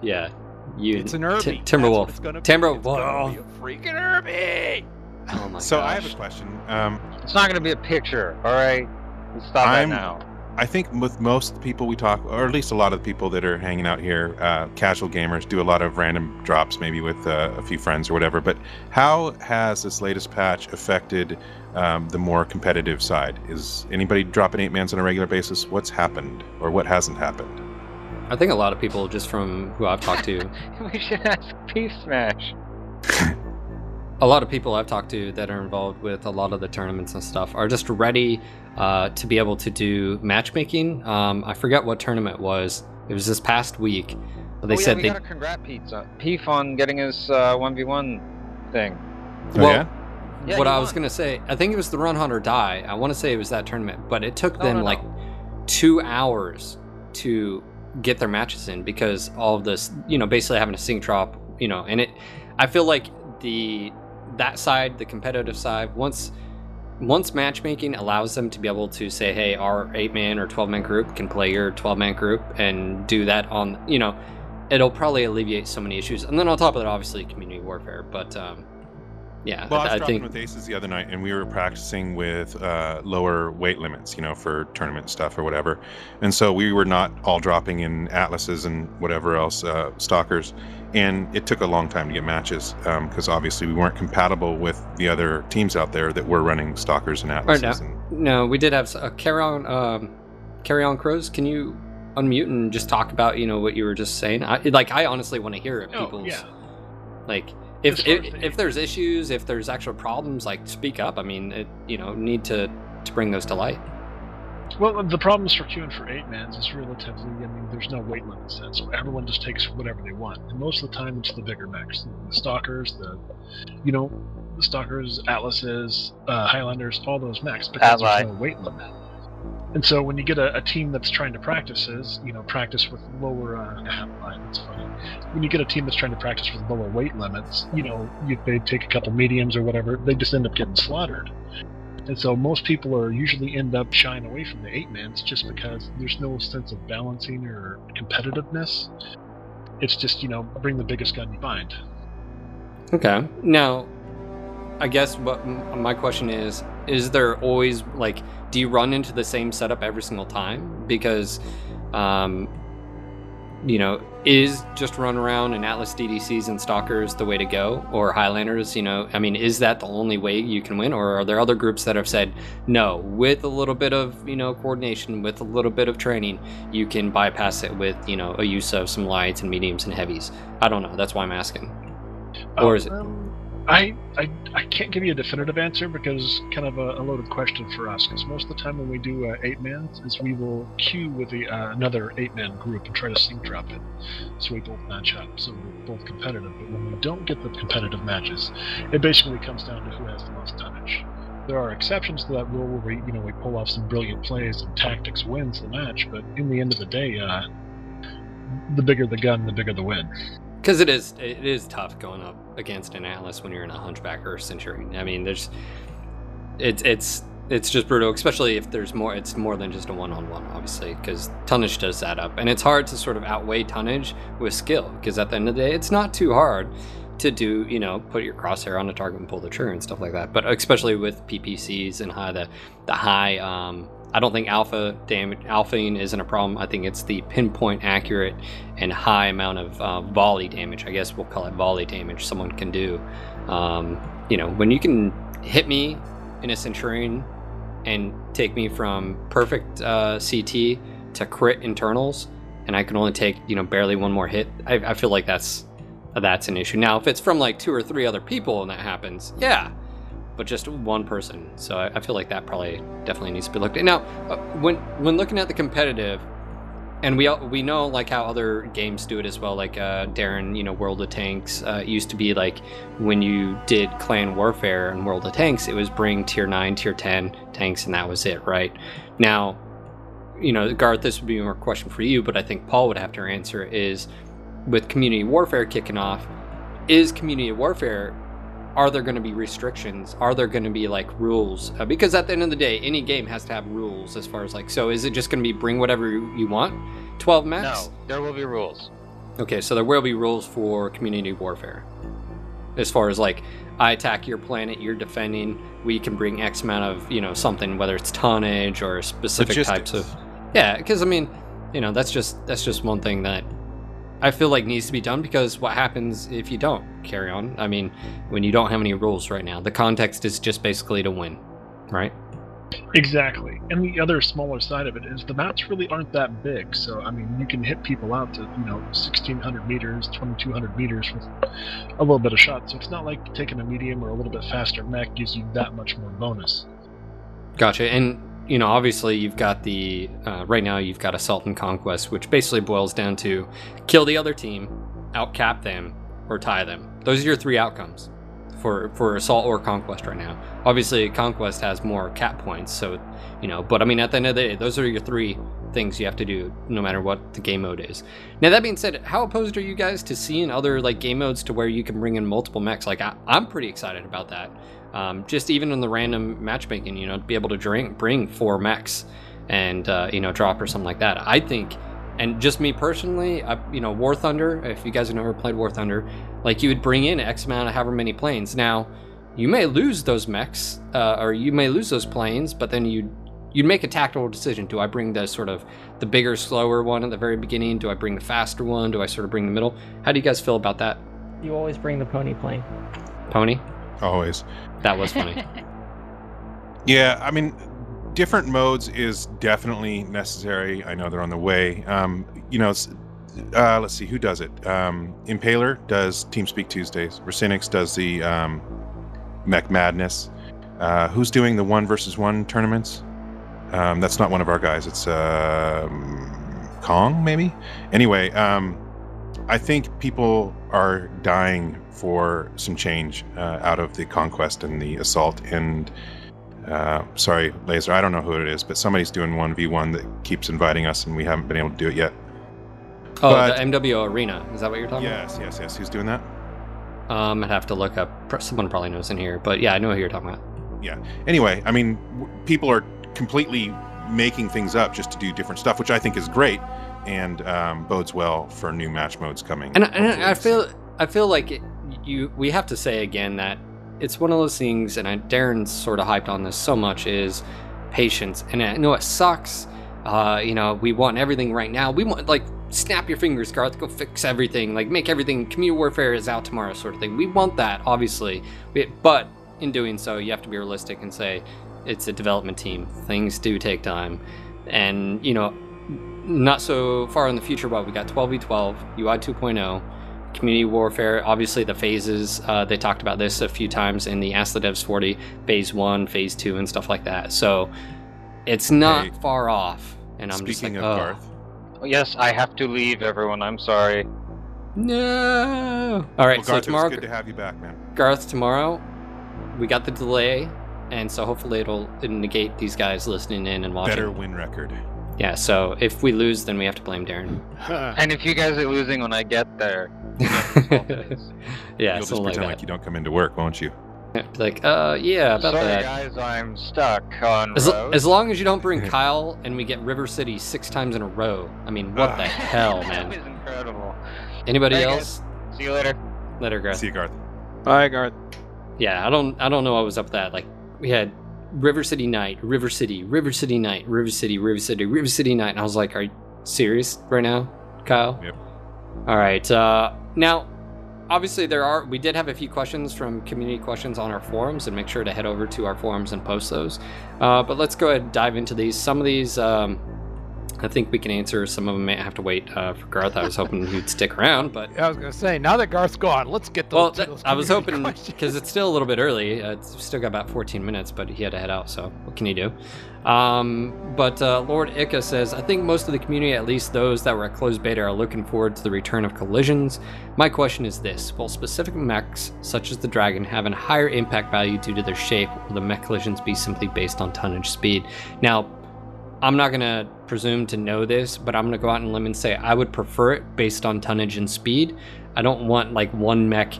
Yeah, you. It's an Irby. T- Timberwolf. It's gonna be. Timberwolf. It's gonna be a freaking Irby. Oh my So gosh. I have a question. Um, it's not going to be a picture. All right, let's stop I'm, that now. I think with most people we talk, or at least a lot of the people that are hanging out here, uh, casual gamers, do a lot of random drops, maybe with uh, a few friends or whatever. But how has this latest patch affected um, the more competitive side? Is anybody dropping eight mans on a regular basis? What's happened, or what hasn't happened? I think a lot of people, just from who I've talked to, we should ask P Smash. A lot of people I've talked to that are involved with a lot of the tournaments and stuff are just ready uh, to be able to do matchmaking. Um, I forget what tournament it was. It was this past week. But they oh, yeah, said we they got to congrat Pizza. Peef on getting his uh, one v one thing. Oh, well, yeah? Yeah, what I won. was going to say, I think it was the Run Hunt or Die. I want to say it was that tournament, but it took no, them no, like no. two hours to get their matches in because all of this, you know, basically having a sync drop, you know, and it, I feel like the, that side, the competitive side, once, once matchmaking allows them to be able to say, hey, our eight man or twelve man group can play your twelve man group and do that on, you know, it'll probably alleviate so many issues. And then on top of that, obviously community warfare, but, um, yeah, well, I, I was dropping think... with Aces the other night, and we were practicing with uh, lower weight limits, you know, for tournament stuff or whatever. And so we were not all dropping in Atlases and whatever else, uh, Stalkers. And it took a long time to get matches because um, obviously we weren't compatible with the other teams out there that were running Stalkers and Atlases. Right, no. And... no, we did have uh, Carry On, um, Carry On Crows. Can you unmute and just talk about, you know, what you were just saying? I, like, I honestly want to hear if people's, oh, yeah. like... If, if if there's issues, if there's actual problems, like speak up. I mean, it, you know, need to to bring those to light. Well, the problems for queuing for eight mans is relatively. I mean, there's no weight limit set, so everyone just takes whatever they want. And most of the time, it's the bigger mechs, the Stalkers, the, you know, the Stalkers, Atlases, uh, Highlanders, all those mechs, because Ally. There's no weight limit. And so when you get a, a team that's trying to practice is, you know, practice with lower, uh, that's funny. When you get a team that's trying to practice with lower weight limits, you know, you, they take a couple mediums or whatever, they just end up getting slaughtered. And so most people are usually end up shying away from the eight mans just because there's no sense of balancing or competitiveness. It's just, you know, bring the biggest gun you find. Okay. Now, I guess what my question is, is there always, like, do you run into the same setup every single time? Because, um, you know, is just run around and Atlas D D Cs and Stalkers the way to go? Or Highlanders, you know, I mean, is that the only way you can win? Or are there other groups that have said, no, with a little bit of, you know, coordination, with a little bit of training, you can bypass it with, you know, a use of some lights and mediums and heavies? I don't know. That's why I'm asking. Or um, is it... I, I I can't give you a definitive answer because it's kind of a, a loaded question for us. Because most of the time when we do uh, eight man, is we will queue with the, uh, another eight man group and try to sync drop it, so we both match up, so we're both competitive. But when we don't get the competitive matches, it basically comes down to who has the most damage. There are exceptions to that rule where we, you know, we pull off some brilliant plays and tactics wins the match. But in the end of the day, uh, the bigger the gun, the bigger the win. Because it is, it is tough going up against an Atlas when you're in a Hunchback or a Centurion. I mean, there's, it's it's it's just brutal, especially if there's more. It's more than just a one-on-one, obviously, because tonnage does that up, and it's hard to sort of outweigh tonnage with skill. Because at the end of the day, it's not too hard to do, you know, put your crosshair on a target and pull the trigger and stuff like that. But especially with P P Cs and high the the high. Um, I don't think alpha damage, alphaing isn't a problem. I think it's the pinpoint accurate and high amount of uh, volley damage. I guess we'll call it volley damage someone can do. Um, you know, when you can hit me in a Centurion and take me from perfect uh, C T to crit internals, and I can only take, you know, barely one more hit, I, I feel like that's that's an issue. Now, if it's from like two or three other people and that happens, yeah. But just one person, so I, I feel like that probably definitely needs to be looked at. Now, uh, when when looking at the competitive, and we we know like how other games do it as well. Like uh, Darren, you know, World of Tanks uh, used to be like when you did clan warfare in World of Tanks, it was bring tier nine, tier ten tanks, and that was it, right? Now, you know, Garth, this would be more question for you, but I think Paul would have to answer is with community warfare kicking off, is community warfare? Are there going to be restrictions? Are there going to be like rules? Uh, because at the end of the day, any game has to have rules as far as like, so is it just going to be bring whatever you want? twelve max? No, there will be rules. Okay, so there will be rules for community warfare. As far as like, I attack your planet, you're defending, we can bring X amount of, you know, something, whether it's tonnage or specific logistics. Types of... Yeah, because I mean, you know, that's just that's just one thing that I feel like needs to be done, because what happens if you don't carry on? I mean, when you don't have any rules right now, the context is just basically to win, right? Exactly. And the other smaller side of it is the maps really aren't that big. So, I mean, you can hit people out to, you know, sixteen hundred meters, twenty-two hundred meters with a little bit of shot. So it's not like taking a medium or a little bit faster mech gives you that much more bonus. Gotcha. And, you know, obviously you've got the, uh, right now you've got Assault and Conquest, which basically boils down to kill the other team, outcap them, or tie them. Those are your three outcomes for, for Assault or Conquest right now. Obviously Conquest has more cap points, so, you know, but I mean, at the end of the day, those are your three things you have to do no matter what the game mode is. Now, that being said, how opposed are you guys to seeing other like game modes to where you can bring in multiple mechs? Like, I, I'm pretty excited about that. Um, just even in the random matchmaking, you know, to be able to drink, bring four mechs and, uh, you know, drop or something like that. I think, and just me personally, I, you know, War Thunder, if you guys have never played War Thunder, like you would bring in X amount of however many planes. Now, you may lose those mechs, uh, or you may lose those planes, but then you'd, you'd make a tactical decision. Do I bring the sort of the bigger, slower one at the very beginning? Do I bring the faster one? Do I sort of bring the middle? How do you guys feel about that? You always bring the pony plane. Pony? Always. That was funny. Yeah, I mean, different modes is definitely necessary. I know they're on the way. Um, you know, it's, uh, let's see, who does it? Um, Impaler does TeamSpeak Tuesdays. Racinix does the um, Mech Madness. Uh, who's doing the one versus one tournaments? Um, that's not one of our guys. It's uh, Kong, maybe? Anyway, um, I think people are dying for some change uh, out of the Conquest and the Assault and uh, sorry, Laser, I don't know who it is, but somebody's doing one v one that keeps inviting us and we haven't been able to do it yet. Oh, but, the M W O Arena, is that what you're talking yes, about? Yes, yes, yes. Who's doing that? Um, I'd have to look up. Someone probably knows in here, but yeah, I know who you're talking about. Yeah. Anyway, I mean, w- people are completely making things up just to do different stuff, which I think is great and um, bodes well for new match modes coming. And, and I feel, I feel like it, you, we have to say again that it's one of those things, and I, Darren's sort of hyped on this so much, is patience. And I know it sucks. Uh, you know, we want everything right now. We want, like, snap your fingers, Garth, go fix everything. Like, make everything, Community Warfare is out tomorrow sort of thing. We want that, obviously. We, but in doing so, you have to be realistic and say it's a development team. Things do take time. And, you know, not so far in the future, but we got twelve v twelve, U I two point oh, Community Warfare, obviously the phases. Uh, they talked about this a few times in the Ask the Devs forty, phase one, phase two, and stuff like that. So it's not hey, far off. And I'm just like, speaking of Garth. Oh. Yes, I have to leave, everyone. I'm sorry. No. All right, well, so Garth, tomorrow. It's good to have you back, man. Garth, tomorrow, we got the delay, and so hopefully it'll negate these guys listening in and watching. Better win record. Yeah, so if we lose, then we have to blame Darren. And if you guys are losing when I get there, yeah, you'll just pretend like, like you don't come into work, won't you? Like, uh, yeah, about Sorry, that. Sorry, guys, I'm stuck on as, road. L- as long as you don't bring Kyle and we get River City six times in a row. I mean, what uh, the hell, man? That was incredible. Anybody Bye, else? Guys. See you later. Later, Garth. See you, Garth. Bye, Garth. Yeah, I don't, I don't know what was up with that. Like, we had River City night, River City, River City night, River City, River City, River City night, and I was like, are you serious right now, Kyle? Yep. All right. Uh, now, obviously, there are. We did have a few questions from community questions on our forums, and make sure to head over to our forums and post those. Uh, but let's go ahead and dive into these. Some of these, um, I think we can answer. Some of them may have to wait uh, for Garth. I was hoping he'd stick around, but yeah, I was going to say, now that Garth's gone, let's get those. Well, that, those I was hoping because it's still a little bit early. Uh, it's still got about fourteen minutes, but he had to head out. So what can you do? Um, but uh, Lord Ika says, I think most of the community, at least those that were at closed beta, are looking forward to the return of collisions. My question is this: will specific mechs, such as the Dragon, have a higher impact value due to their shape, or will the mech collisions be simply based on tonnage speed? Now, I'm not going to presume to know this, but I'm going to go out on a limb and say I would prefer it based on tonnage and speed. I don't want like one mech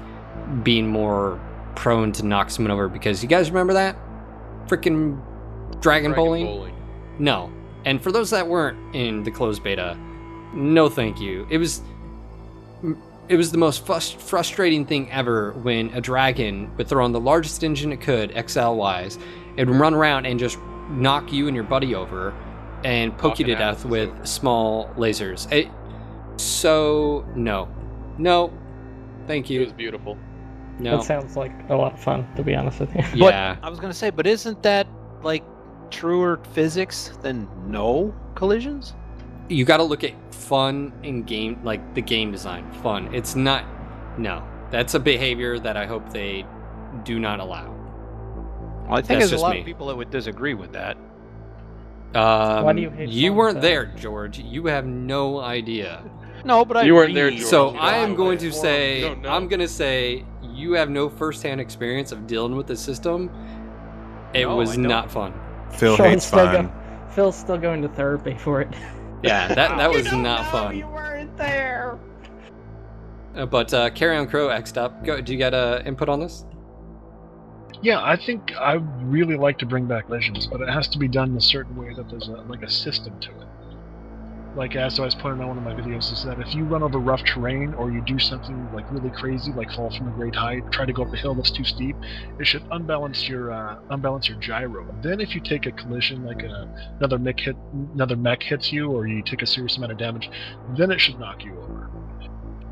being more prone to knock someone over, because you guys remember that freaking Dragon, Dragon bowling? bowling? No. And for those that weren't in the closed beta, no thank you. It was it was the most frust- frustrating thing ever when a Dragon would throw on the largest engine it could, X L-wise, and run around and just knock you and your buddy over and poke Knocking you to death with over. small lasers. It, so, no. No. Thank you. It was beautiful. No. That sounds like a lot of fun, to be honest with you. Yeah. But I was going to say, but isn't that like truer physics than no collisions? You got to look at fun in game, like the game design. Fun. It's not. No. That's a behavior that I hope they do not allow. Well, I think That's there's a lot me. of people that would disagree with that. Um, Why do you hate you weren't there, George. You have no idea. No, but I you weren't there, George. So no, I am going to say no, no. I'm going to say you have no firsthand experience of dealing with the system. It no, was not fun. Phil Sean's hates fun. Go- Phil's still going to therapy for it. Yeah, that that was not fun. You weren't there. Uh, but uh, Carry On Crow X'd up. Go. Do you got uh, input on this? Yeah, I think I really like to bring back Legends, but it has to be done in a certain way that there's a, like a system to it. Like as I was pointing out in one of my videos, is that if you run over rough terrain or you do something like really crazy, like fall from a great height, try to go up a hill that's too steep, it should unbalance your uh, unbalance your gyro. Then if you take a collision, like a, another mech hit, another mech hits you, or you take a serious amount of damage, then it should knock you over.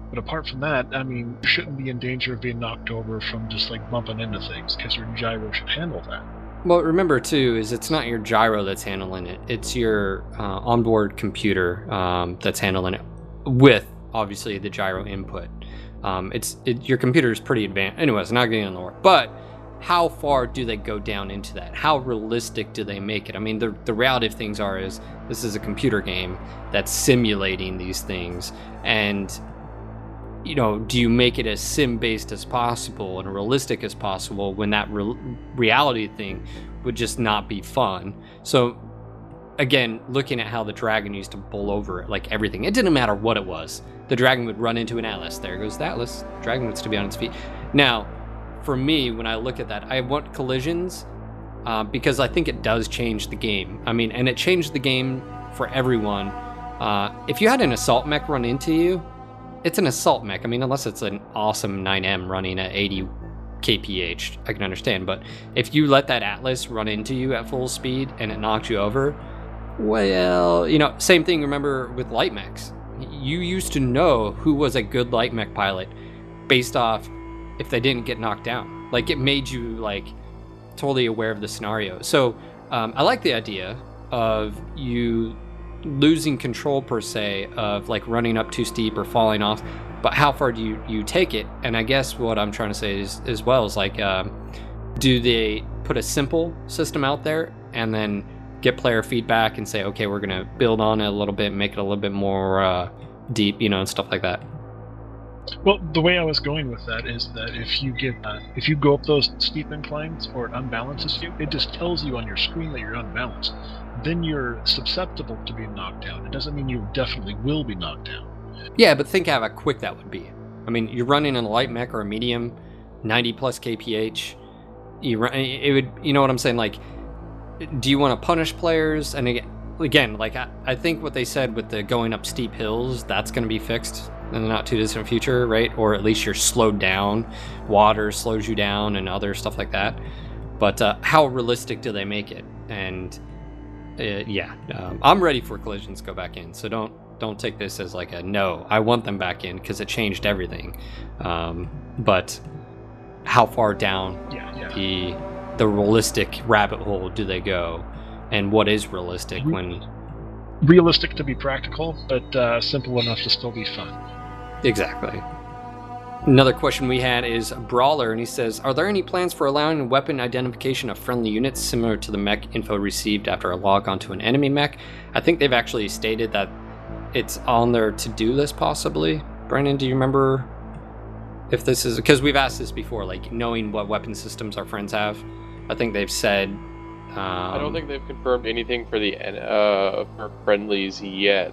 But apart from that, I mean, you shouldn't be in danger of being knocked over from just like bumping into things, because your gyro should handle that. Well, remember too is it's not your gyro that's handling it; it's your uh, onboard computer um, that's handling it, with obviously the gyro input. Um, it's it, your computer is pretty advanced. Anyways, not getting on the work, but how far do they go down into that? How realistic do they make it? I mean, the the reality of things are is this is a computer game that's simulating these things, and you know, do you make it as sim-based as possible and realistic as possible when that re reality thing would just not be fun? So, again, looking at how the dragon used to bowl over it, like everything, it didn't matter what it was. The dragon would run into an Atlas. There goes the Atlas. Dragon would still be on its feet. Now, for me, when I look at that, I want collisions uh, because I think it does change the game. I mean, and it changed the game for everyone. Uh, if you had an assault mech run into you, it's an assault mech. I mean, unless it's an awesome nine M running at eighty K P H, I can understand. But if you let that Atlas run into you at full speed and it knocks you over, well, you know, same thing, remember, with light mechs. You used to know who was a good light mech pilot based off if they didn't get knocked down. Like, it made you, like, totally aware of the scenario. So um, I like the idea of you losing control per se of like running up too steep or falling off, but how far do you you take it? And I guess what I'm trying to say is as well is like um, do they put a simple system out there and then get player feedback and say, okay, we're gonna build on it a little bit, make it a little bit more uh, deep, you know, and stuff like that? Well, the way I was going with that is that if you get uh, if you go up those steep inclines or it unbalances you, it just tells you on your screen that you're unbalanced. Then you're susceptible to being knocked down. It doesn't mean you definitely will be knocked down. Yeah, but think how quick that would be. I mean, you're running in a light mech or a medium, ninety plus K P H. You run, it would, you know what I'm saying? Like, do you want to punish players? And again, like I, I think what they said with the going up steep hills, that's going to be fixed in the not too distant future, right? Or at least you're slowed down. Water slows you down, and other stuff like that. But uh, how realistic do they make it? And Uh, yeah, um, I'm ready for collisions to go back in, so don't don't take this as like a no. I want them back in because it changed everything. Um, but how far down yeah, yeah. the the realistic rabbit hole do they go, and what is realistic Re when realistic to be practical, but uh, simple enough to still be fun? Exactly. Another question we had is Brawler, and he says, are there any plans for allowing weapon identification of friendly units similar to the mech info received after a log onto an enemy mech? I think they've actually stated that it's on their to-do list, possibly. Brandon, do you remember if this is... because we've asked this before, like, knowing what weapon systems our friends have. I think they've said... Um, I don't think they've confirmed anything for the uh, for friendlies yet.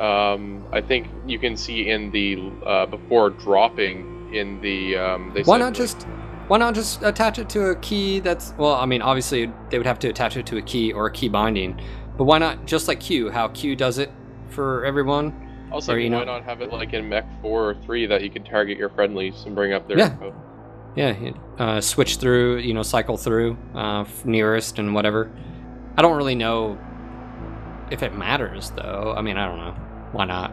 Um, I think you can see in the uh, before dropping in the. Um, they why not like, just why not just attach it to a key? That's well, I mean, obviously they would have to attach it to a key or a key binding, but why not just like Q? How Q does it for everyone? Also, or, you why know, not have it like in Mech Four or Three that you can target your friendlies and bring up their yeah, info. yeah, uh, switch through, you know, cycle through uh, nearest and whatever. I don't really know if it matters though. I mean, I don't know. Why not?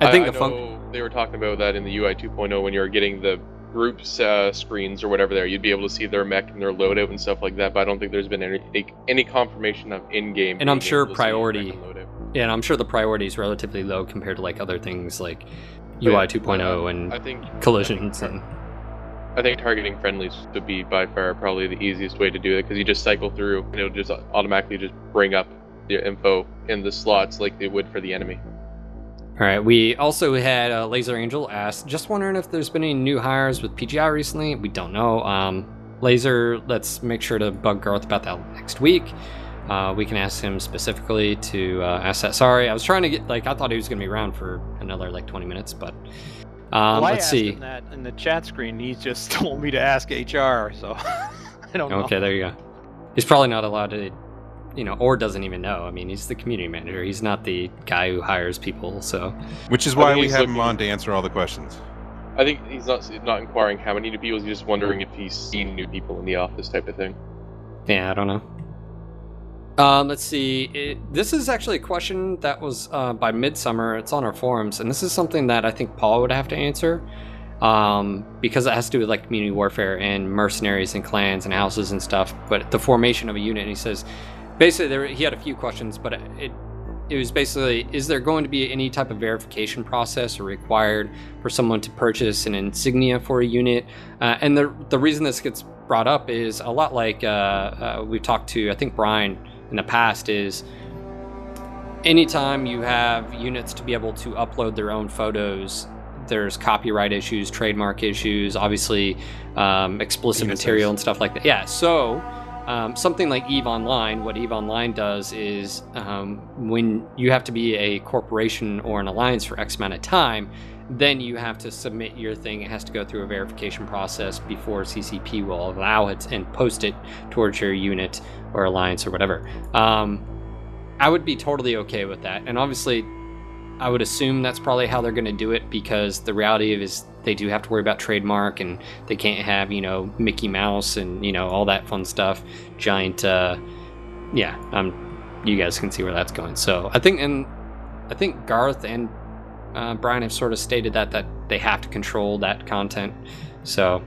I think I, I the fun. They were talking about that in the U I two point oh when you were getting the groups uh, screens or whatever there. You'd be able to see their mech and their loadout and stuff like that, but I don't think there's been any any confirmation of in-game. And I'm sure priority. And yeah, and I'm sure the priority is relatively low compared to like other things like U I two point oh and I think, collisions. I think, and I think targeting friendlies would be by far probably the easiest way to do it because you just cycle through and it'll just automatically just bring up the info in the slots like they would for the enemy. All right, we also had uh, Laser Angel ask, just wondering if there's been any new hires with P G I recently. We don't know. Um, Laser, let's make sure to bug Garth about that next week. Uh, we can ask him specifically to uh, ask that. Sorry, I was trying to get, like, I thought he was going to be around for another, like, twenty minutes, but um, well, let's I see. Him that in the chat screen, he just told me to ask H R, so I don't know. Okay, there you go. He's probably not allowed to, you know, or doesn't even know. I mean, he's the community manager. He's not the guy who hires people, so. Which is why we have looking... him on to answer all the questions. I think he's not not inquiring how many new people, he's just wondering if he's seen new people in the office type of thing. Yeah, I don't know. Um, let's see, it, this is actually a question that was uh, by Midsummer, it's on our forums, and this is something that I think Paul would have to answer, um, because it has to do with like community warfare and mercenaries and clans and houses and stuff, but the formation of a unit, and he says, basically there, he had a few questions, but it, it, it was basically, is there going to be any type of verification process or required for someone to purchase an insignia for a unit? Uh, and the, the reason this gets brought up is a lot like uh, uh, we've talked to, I think, Brian, in the past, is anytime you have units to be able to upload their own photos, there's copyright issues, trademark issues, obviously um, explicit Unisex. material and stuff like that. Yeah, so um, something like EVE Online, what EVE Online does is um, when you have to be a corporation or an alliance for X amount of time, then you have to submit your thing. It has to go through a verification process before C C P will allow it and post it towards your unit or alliance or whatever. Um, I would be totally okay with that. And obviously, I would assume that's probably how they're going to do it, because the reality is they do have to worry about trademark, and they can't have, you know, Mickey Mouse and, you know, all that fun stuff. Giant, uh, yeah, um, you guys can see where that's going. So I think, and I think Garth and Uh, Brian have sort of stated that that they have to control that content, so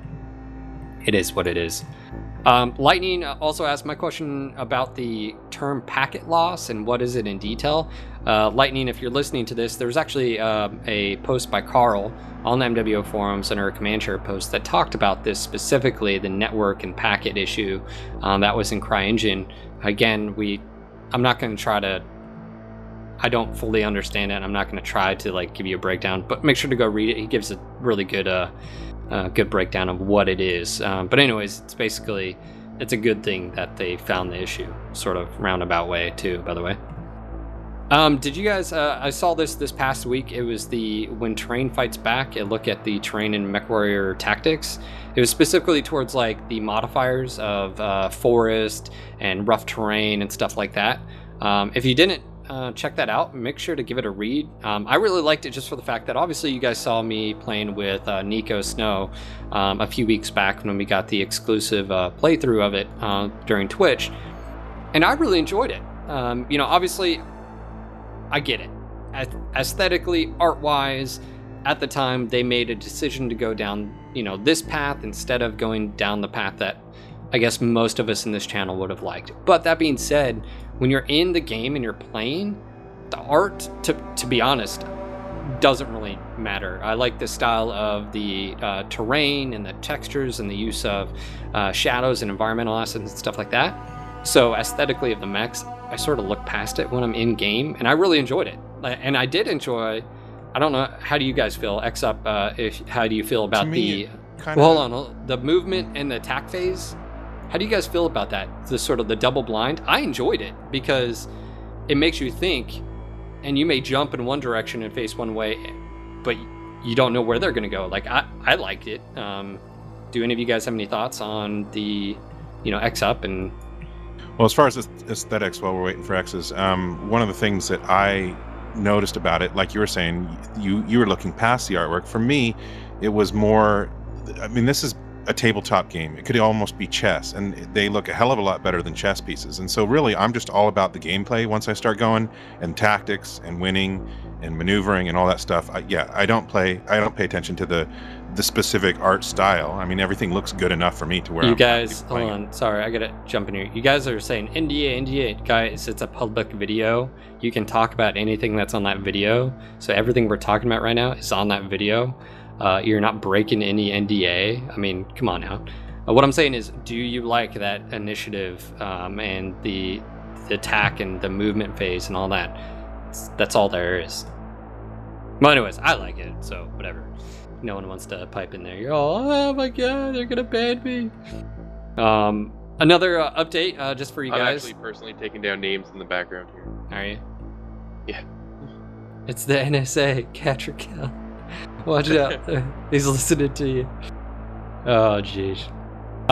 it is what it is. Um, Lightning also asked my question about the term packet loss and what is it in detail. Uh, Lightning, if you're listening to this, there's actually uh, a post by Carl on the M W O forums under a command share post that talked about this specifically, the network and packet issue. Um, that was in CryEngine. Again, we, I'm not going to try to I don't fully understand it, and I'm not going to try to like give you a breakdown, but make sure to go read it. He gives a really good uh, uh, good breakdown of what it is. Um, but anyways, it's basically, it's a good thing that they found the issue, sort of roundabout way too, by the way. Um, did you guys, uh, I saw this this past week, it was the When Terrain Fights Back, a look at the terrain in MechWarrior Tactics. It was specifically towards like the modifiers of uh, forest and rough terrain and stuff like that. Um, if you didn't, Uh, check that out. Make sure to give it a read. Um, I really liked it just for the fact that obviously you guys saw me playing with uh, Nico Snow um, a few weeks back when we got the exclusive uh, playthrough of it uh, during Twitch, and I really enjoyed it. Um, you know, obviously, I get it. Ath- aesthetically, art-wise, at the time they made a decision to go down, you know, this path instead of going down the path that I guess most of us in this channel would have liked. But that being said, when you're in the game and you're playing, the art, to to be honest, doesn't really matter. I like the style of the uh, terrain and the textures and the use of uh, shadows and environmental assets and stuff like that. So aesthetically of the mechs, I sort of look past it when I'm in game, and I really enjoyed it. And I did enjoy, I don't know, how do you guys feel? X up, uh, if, how do you feel about me, the, kinda... well, hold on, the movement and the attack phase? How do you guys feel about that? The sort of the double blind? I enjoyed it because it makes you think, and you may jump in one direction and face one way, but you don't know where they're going to go. Like, I, I liked it. Um, do any of you guys have any thoughts on the, you know, X up and... Well, as far as aesthetics, while we're waiting for X's, um, one of the things that I noticed about it, like you were saying, you, you were looking past the artwork. For me, it was more, I mean, this is a tabletop game. It could almost be chess, and they look a hell of a lot better than chess pieces. And so really, I'm just all about the gameplay once I start going, and tactics and winning and maneuvering and all that stuff. I, yeah, I don't play, I don't pay attention to the the specific art style. I mean, everything looks good enough for me to where you I'm guys hold on it. Sorry, I gotta jump in here. You guys are saying N D A N D A, guys, it's a public video. You can talk about anything that's on that video, so everything we're talking about right now is on that video. Uh, you're not breaking any N D A. I mean, come on now. Uh, what I'm saying is, do you like that initiative um, and the, the attack and the movement phase and all that? It's, that's all there is. Well, anyways, I like it, so whatever. No one wants to pipe in there. You're all, oh my god, they're gonna ban me. Um, Another uh, update uh, just for you I'm guys. I'm actually personally taking down names in the background here. Are you? Yeah. It's the N S A. Catch or kill. Watch out. He's listening to you. Oh, jeez.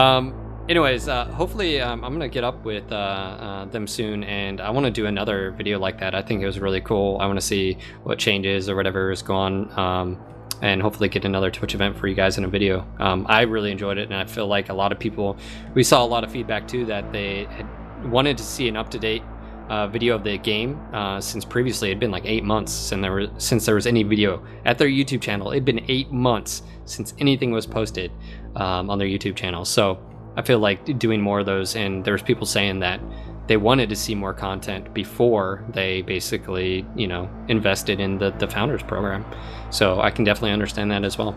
Um. Anyways, uh, hopefully um, I'm going to get up with uh, uh, them soon, and I want to do another video like that. I think it was really cool. I want to see what changes or whatever is going on, um, and hopefully get another Twitch event for you guys in a video. Um, I really enjoyed it, and I feel like a lot of people, we saw a lot of feedback too, that they had wanted to see an up-to-date uh, video of the game, uh, since previously it had been like eight months since there, were, since there was any video at their YouTube channel. It had been eight months since anything was posted um, on their YouTube channel. So I feel like doing more of those, and there's people saying that they wanted to see more content before they basically, you know, invested in the, the founders program. So I can definitely understand that as well.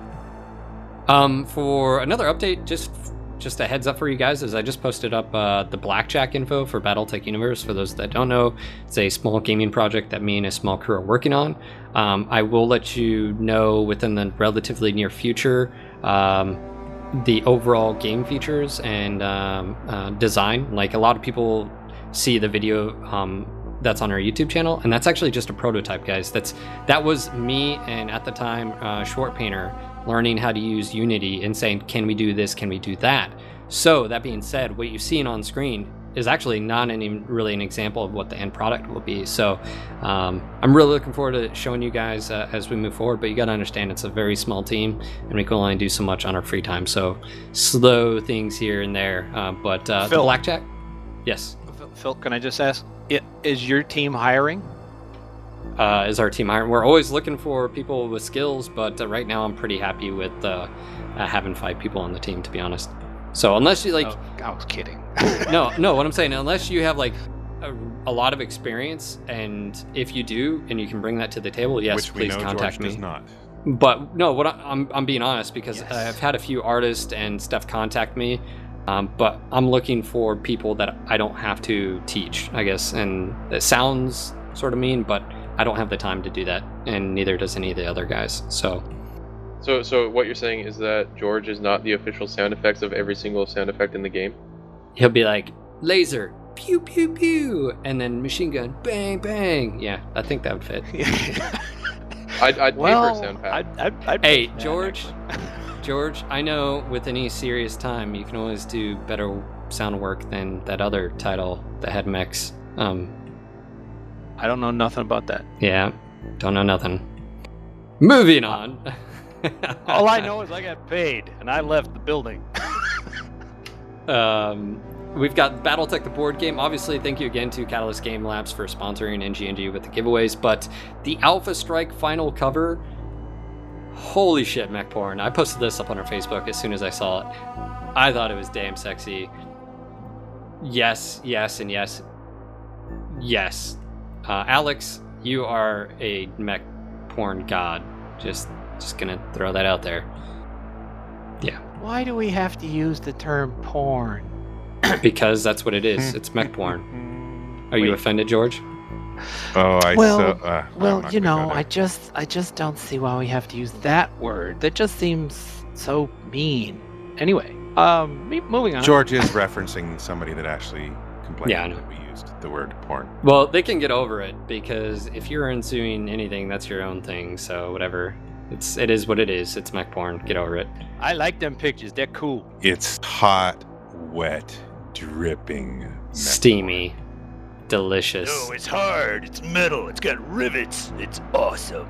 Um, for another update, just just a heads up for you guys, is I just posted up uh, the Blackjack info for BattleTech Universe. For those that don't know, it's a small gaming project that me and a small crew are working on. Um, I will let you know within the relatively near future um, the overall game features and um, uh, design. Like, a lot of people see the video um, that's on our YouTube channel, and that's actually just a prototype, guys. That's that was me and at the time uh, Short Painter learning how to use Unity and saying, can we do this? Can we do that? So that being said, what you've seen on screen is actually not any, really an example of what the end product will be. So um, I'm really looking forward to showing you guys uh, as we move forward, but you gotta understand it's a very small team and we can only do so much on our free time. So slow things here and there, uh, but uh, Phil, the Blackjack? Yes. Phil, can I just ask, is your team hiring? Uh, is our team hiring? We're always looking for people with skills, but uh, right now I'm pretty happy with uh, having five people on the team, to be honest. So unless you like, oh, I was kidding. no, no. What I'm saying, unless you have like a, a lot of experience, and if you do, and you can bring that to the table, yes, which please we know contact George me. Does not. But no, what I, I'm I'm being honest, because yes. I've had a few artists and stuff contact me, um, but I'm looking for people that I don't have to teach, I guess. And it sounds sort of mean, but I don't have the time to do that, and neither does any of the other guys. So. So, so what you're saying is that George is not the official sound effects of every single sound effect in the game? He'll be like, laser, pew, pew, pew, and then machine gun, bang, bang. Yeah, I think that would fit. I'd, I'd well, pay for a sound pad. I'd, I'd, I'd hey, George, George, I know with any serious time, you can always do better sound work than that other title that had mechs. Um, I don't know nothing about that. Yeah, don't know nothing. Moving on. All I know is I got paid, and I left the building. um, we've got BattleTech the board game. Obviously, thank you again to Catalyst Game Labs for sponsoring N G N G with the giveaways. But the Alpha Strike final cover, holy shit, mech porn. I posted this up on our Facebook as soon as I saw it. I thought it was damn sexy. Yes, yes, and yes. Yes. Uh, Alex, you are a mech porn god. Just... Just gonna throw that out there. Yeah. Why do we have to use the term porn? Because that's what it is. It's mech porn. Are Wait. you offended, George? Oh, I well, so, uh, well, you know, I just, I just don't see why we have to use that word. That just seems so mean. Anyway, um, moving on. George is referencing somebody that actually complained yeah, that we used the word porn. Well, they can get over it, because if you're ensuing anything, that's your own thing. So whatever. It's, it is what it is. It's mech porn. Get over it. I like them pictures. They're cool. It's hot, wet, dripping, steamy, porn. Delicious. No, it's hard. It's metal. It's got rivets. It's awesome.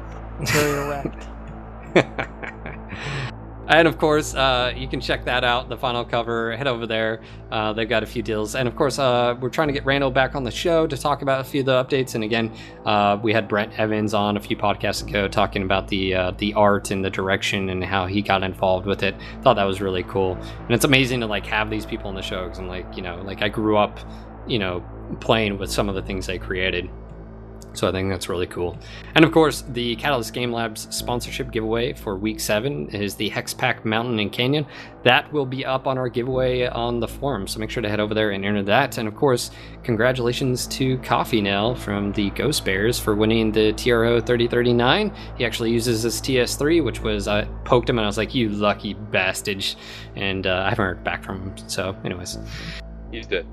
And of course, uh, you can check that out. The final cover. Head over there. Uh, they've got a few deals. And of course, uh, we're trying to get Randall back on the show to talk about a few of the updates. And again, uh, we had Brent Evans on a few podcasts ago talking about the uh, the art and the direction and how he got involved with it. Thought that was really cool. And it's amazing to like have these people on the show, because I'm like, you know, like I grew up, you know, playing with some of the things they created. So I think that's really cool. And of course, the Catalyst Game Labs sponsorship giveaway for week seven is the Hex Pack Mountain and Canyon. That will be up on our giveaway on the forum, so make sure to head over there and enter that. And of course, congratulations to Coffee Nail from the Ghost Bears for winning the Tiro thirty thirty-nine. He actually uses his T S three, which was, I poked him and I was like, you lucky bastard. And uh, I haven't heard back from him, so anyways. He's dead.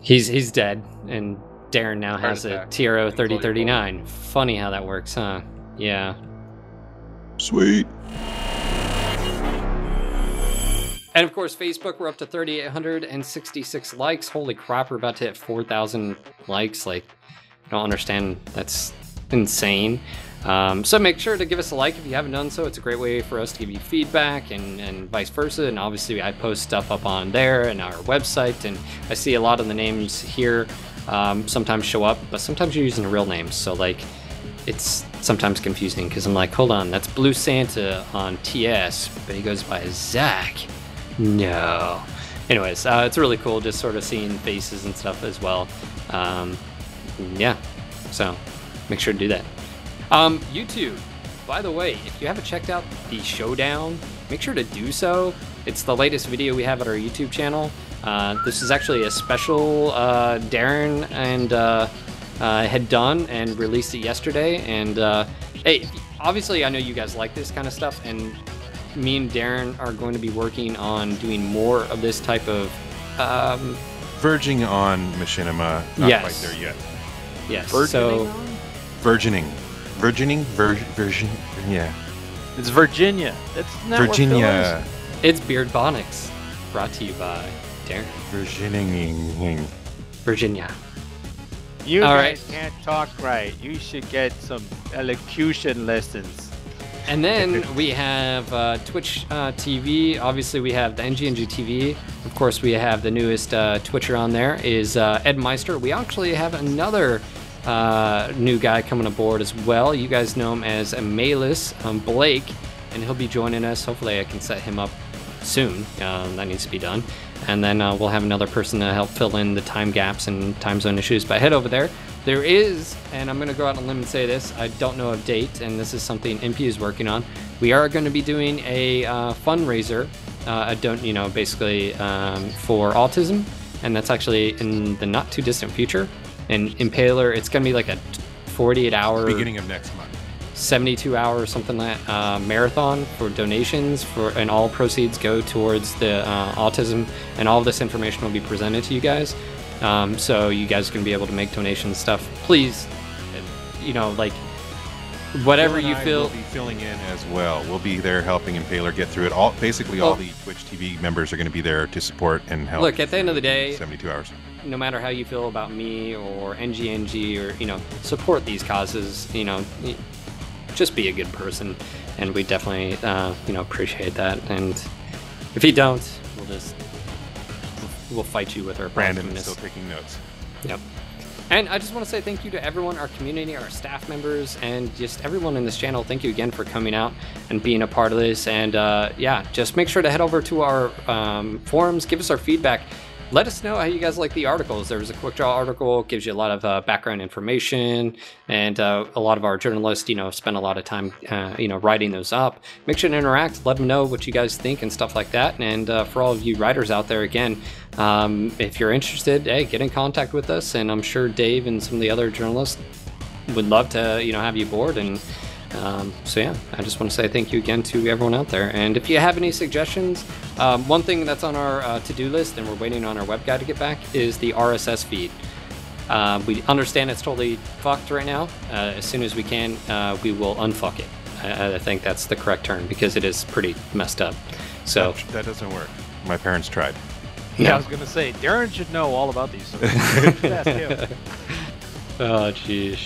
He's he's dead, and Darren now has a Tiro thirty thirty-nine. Funny how that works, huh? Yeah. Sweet. And of course, Facebook, we're up to three thousand eight hundred sixty-six likes. Holy crap, we're about to hit four thousand likes. Like, I don't understand. That's insane. Um, so make sure to give us a like if you haven't done so. It's a great way for us to give you feedback and, and vice versa. And obviously, I post stuff up on there and our website. And I see a lot of the names here um, sometimes show up, but sometimes you're using the real names. So, like, it's sometimes confusing because I'm like, hold on, that's Blue Santa on T S, but he goes by Zach. No. Anyways, uh, it's really cool just sort of seeing faces and stuff as well. Um, yeah. So make sure to do that. Um, YouTube, by the way, if you haven't checked out the showdown, make sure to do so. It's the latest video we have at our YouTube channel. Uh, this is actually a special uh, Darren and uh, uh, had done and released it yesterday. And uh, hey, obviously, I know you guys like this kind of stuff, and me and Darren are going to be working on doing more of this type of... Um, verging on machinima. Not yes. quite there yet. Yes. Virgining. So, virgining. Virgining? Vir virgin? Yeah. It's Virginia. That's not Virginia. It's Beard Bonics. Brought to you by Darren. Virgining. Virginia. You All guys right. can't talk right. You should get some elocution lessons. And then we have uh, Twitch uh, T V. Obviously, we have the N G N G T V. Of course, we have the newest uh, Twitcher on there is uh, Ed Meister. We actually have another uh, new guy coming aboard as well. You guys know him as Amalus um, Blake, and he'll be joining us. Hopefully, I can set him up soon. Um, that needs to be done. And then uh, we'll have another person to help fill in the time gaps and time zone issues. But head over there. There is, and I'm going to go out on a limb and say this, I don't know a date, and this is something M P is working on. We are going to be doing a uh, fundraiser, uh, I don't, you know, basically um, for autism, and that's actually in the not too distant future. And Impaler, it's going to be like a forty-eight hour, beginning of next month, seventy-two hour or something like that, uh, marathon for donations, for and all proceeds go towards the uh, autism, and all this information will be presented to you guys. Um, so you guys can be able to make donations and stuff. Please, you know, like, whatever you feel. We'll be filling in as well. We'll be there helping Impaler get through it. All basically, well, all the Twitch T V members are going to be there to support and help. Look, at the end of the day, seventy-two hours. No matter how you feel about me or N G N G or, you know, support these causes. You know, just be a good person, and we definitely, uh, you know, appreciate that. And if you don't, we'll just. We'll fight you with our Brandon is still taking notes. Yep. And I just want to say thank you to everyone, our community, our staff members, and just everyone in this channel. Thank you again for coming out and being a part of this. And uh, yeah, just make sure to head over to our um, forums. Give us our feedback. Let us know how you guys like the articles. There was a Quick Draw article. Gives you a lot of uh, background information. And uh, a lot of our journalists, you know, spend a lot of time, uh, you know, writing those up. Make sure to interact. Let them know what you guys think and stuff like that. And uh, for all of you writers out there, again, um, if you're interested, hey, get in contact with us. And I'm sure Dave and some of the other journalists would love to, you know, have you aboard. And um, so, yeah, I just want to say thank you again to everyone out there. And if you have any suggestions, um, one thing that's on our uh, to-do list, and we're waiting on our web guy to get back, is the R S S feed. Uh, we understand it's totally fucked right now. Uh, as soon as we can, uh, we will unfuck it. I, I think that's the correct term, because it is pretty messed up. So that, that doesn't work. My parents tried. Yeah, no. I was going to say, Darren should know all about these. So ask him. Oh, jeez.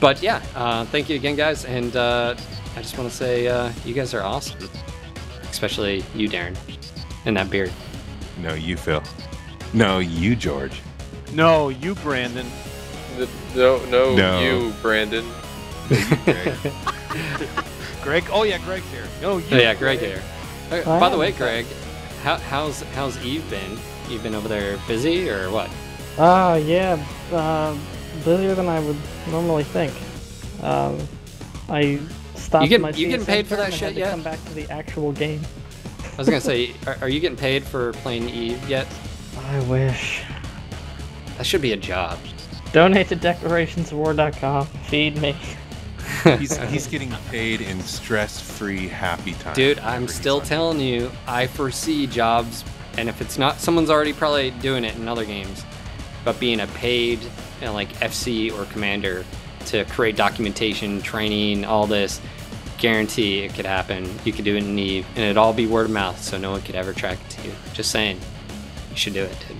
But yeah, uh, thank you again, guys. And uh, I just want to say uh, you guys are awesome. Especially you, Darren. And that beard. No, you, Phil. No, you, George. No, you, Brandon. The, no, no, no, you, Brandon. Greg. Greg? Oh, yeah, Greg's here. No, you, oh, yeah, Greg, Greg here. Okay. By the way, Greg, how, how's, how's Eve been? You've been over there busy or what? Oh, uh, yeah. Um... busier than I would normally think. Um, I stopped. You get, my you getting paid for that shit yet? Come back to the actual game. I was gonna say, are, are you getting paid for playing Eve yet? I wish. That should be a job. Donate to decorations war dot com. Feed me. He's, he's getting paid in stress-free, happy time. Dude, I'm still telling you, I foresee jobs And if it's not, someone's already probably doing it in other games. But being a paid, you know, like F C or Commander, to create documentation, training, all this, guarantee it could happen. You could do it in Eve, and it'd all be word of mouth, so no one could ever track it to you. Just saying, you should do it, dude.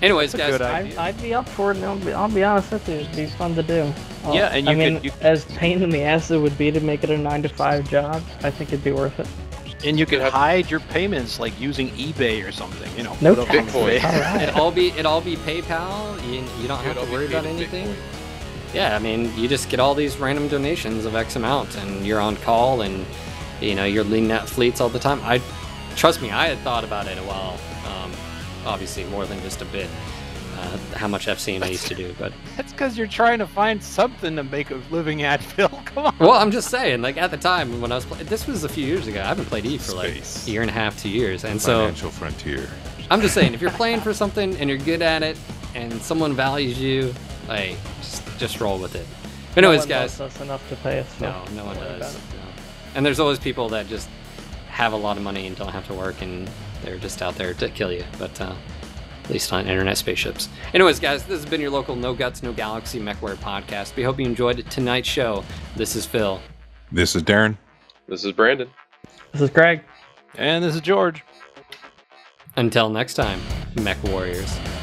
Anyways, That's guys, I'd, I'd be up for it. I'll be, I'll be honest with you, it'd be fun to do. I'll, yeah, and you I could, mean, you... as pain in the ass it would be to make it a nine to five job, I think it'd be worth it. And you could hide your payments, like using eBay or something, you know. No Bitcoin. Right. It'd all be, it'd all be PayPal. You, you don't have to worry about anything. Bitcoin. Yeah, I mean, you just get all these random donations of X amount, and you're on call, and you know you're leading out fleets all the time. I, trust me, I had thought about it a while. Um, obviously, more than just a bit. Uh, how much F C I used to do, but that's because you're trying to find something to make a living at, Phil. Come on. Well, I'm just saying, like at the time when I was playing, this was a few years ago. I haven't played E for like a year and a half, two years, and so financial frontier. I'm just saying, if you're playing for something and you're good at it, and someone values you, like just, just roll with it. But anyways, no one guys, us enough to pay us. So no, no one does. No. And there's always people that just have a lot of money and don't have to work, and they're just out there to kill you. But. Uh, At least on internet spaceships. Anyways, guys, this has been your local No Guts, No Galaxy MechWarrior podcast. We hope you enjoyed tonight's show. This is Phil. This is Darren. This is Brandon. This is Craig. And this is George. Until next time, MechWarriors.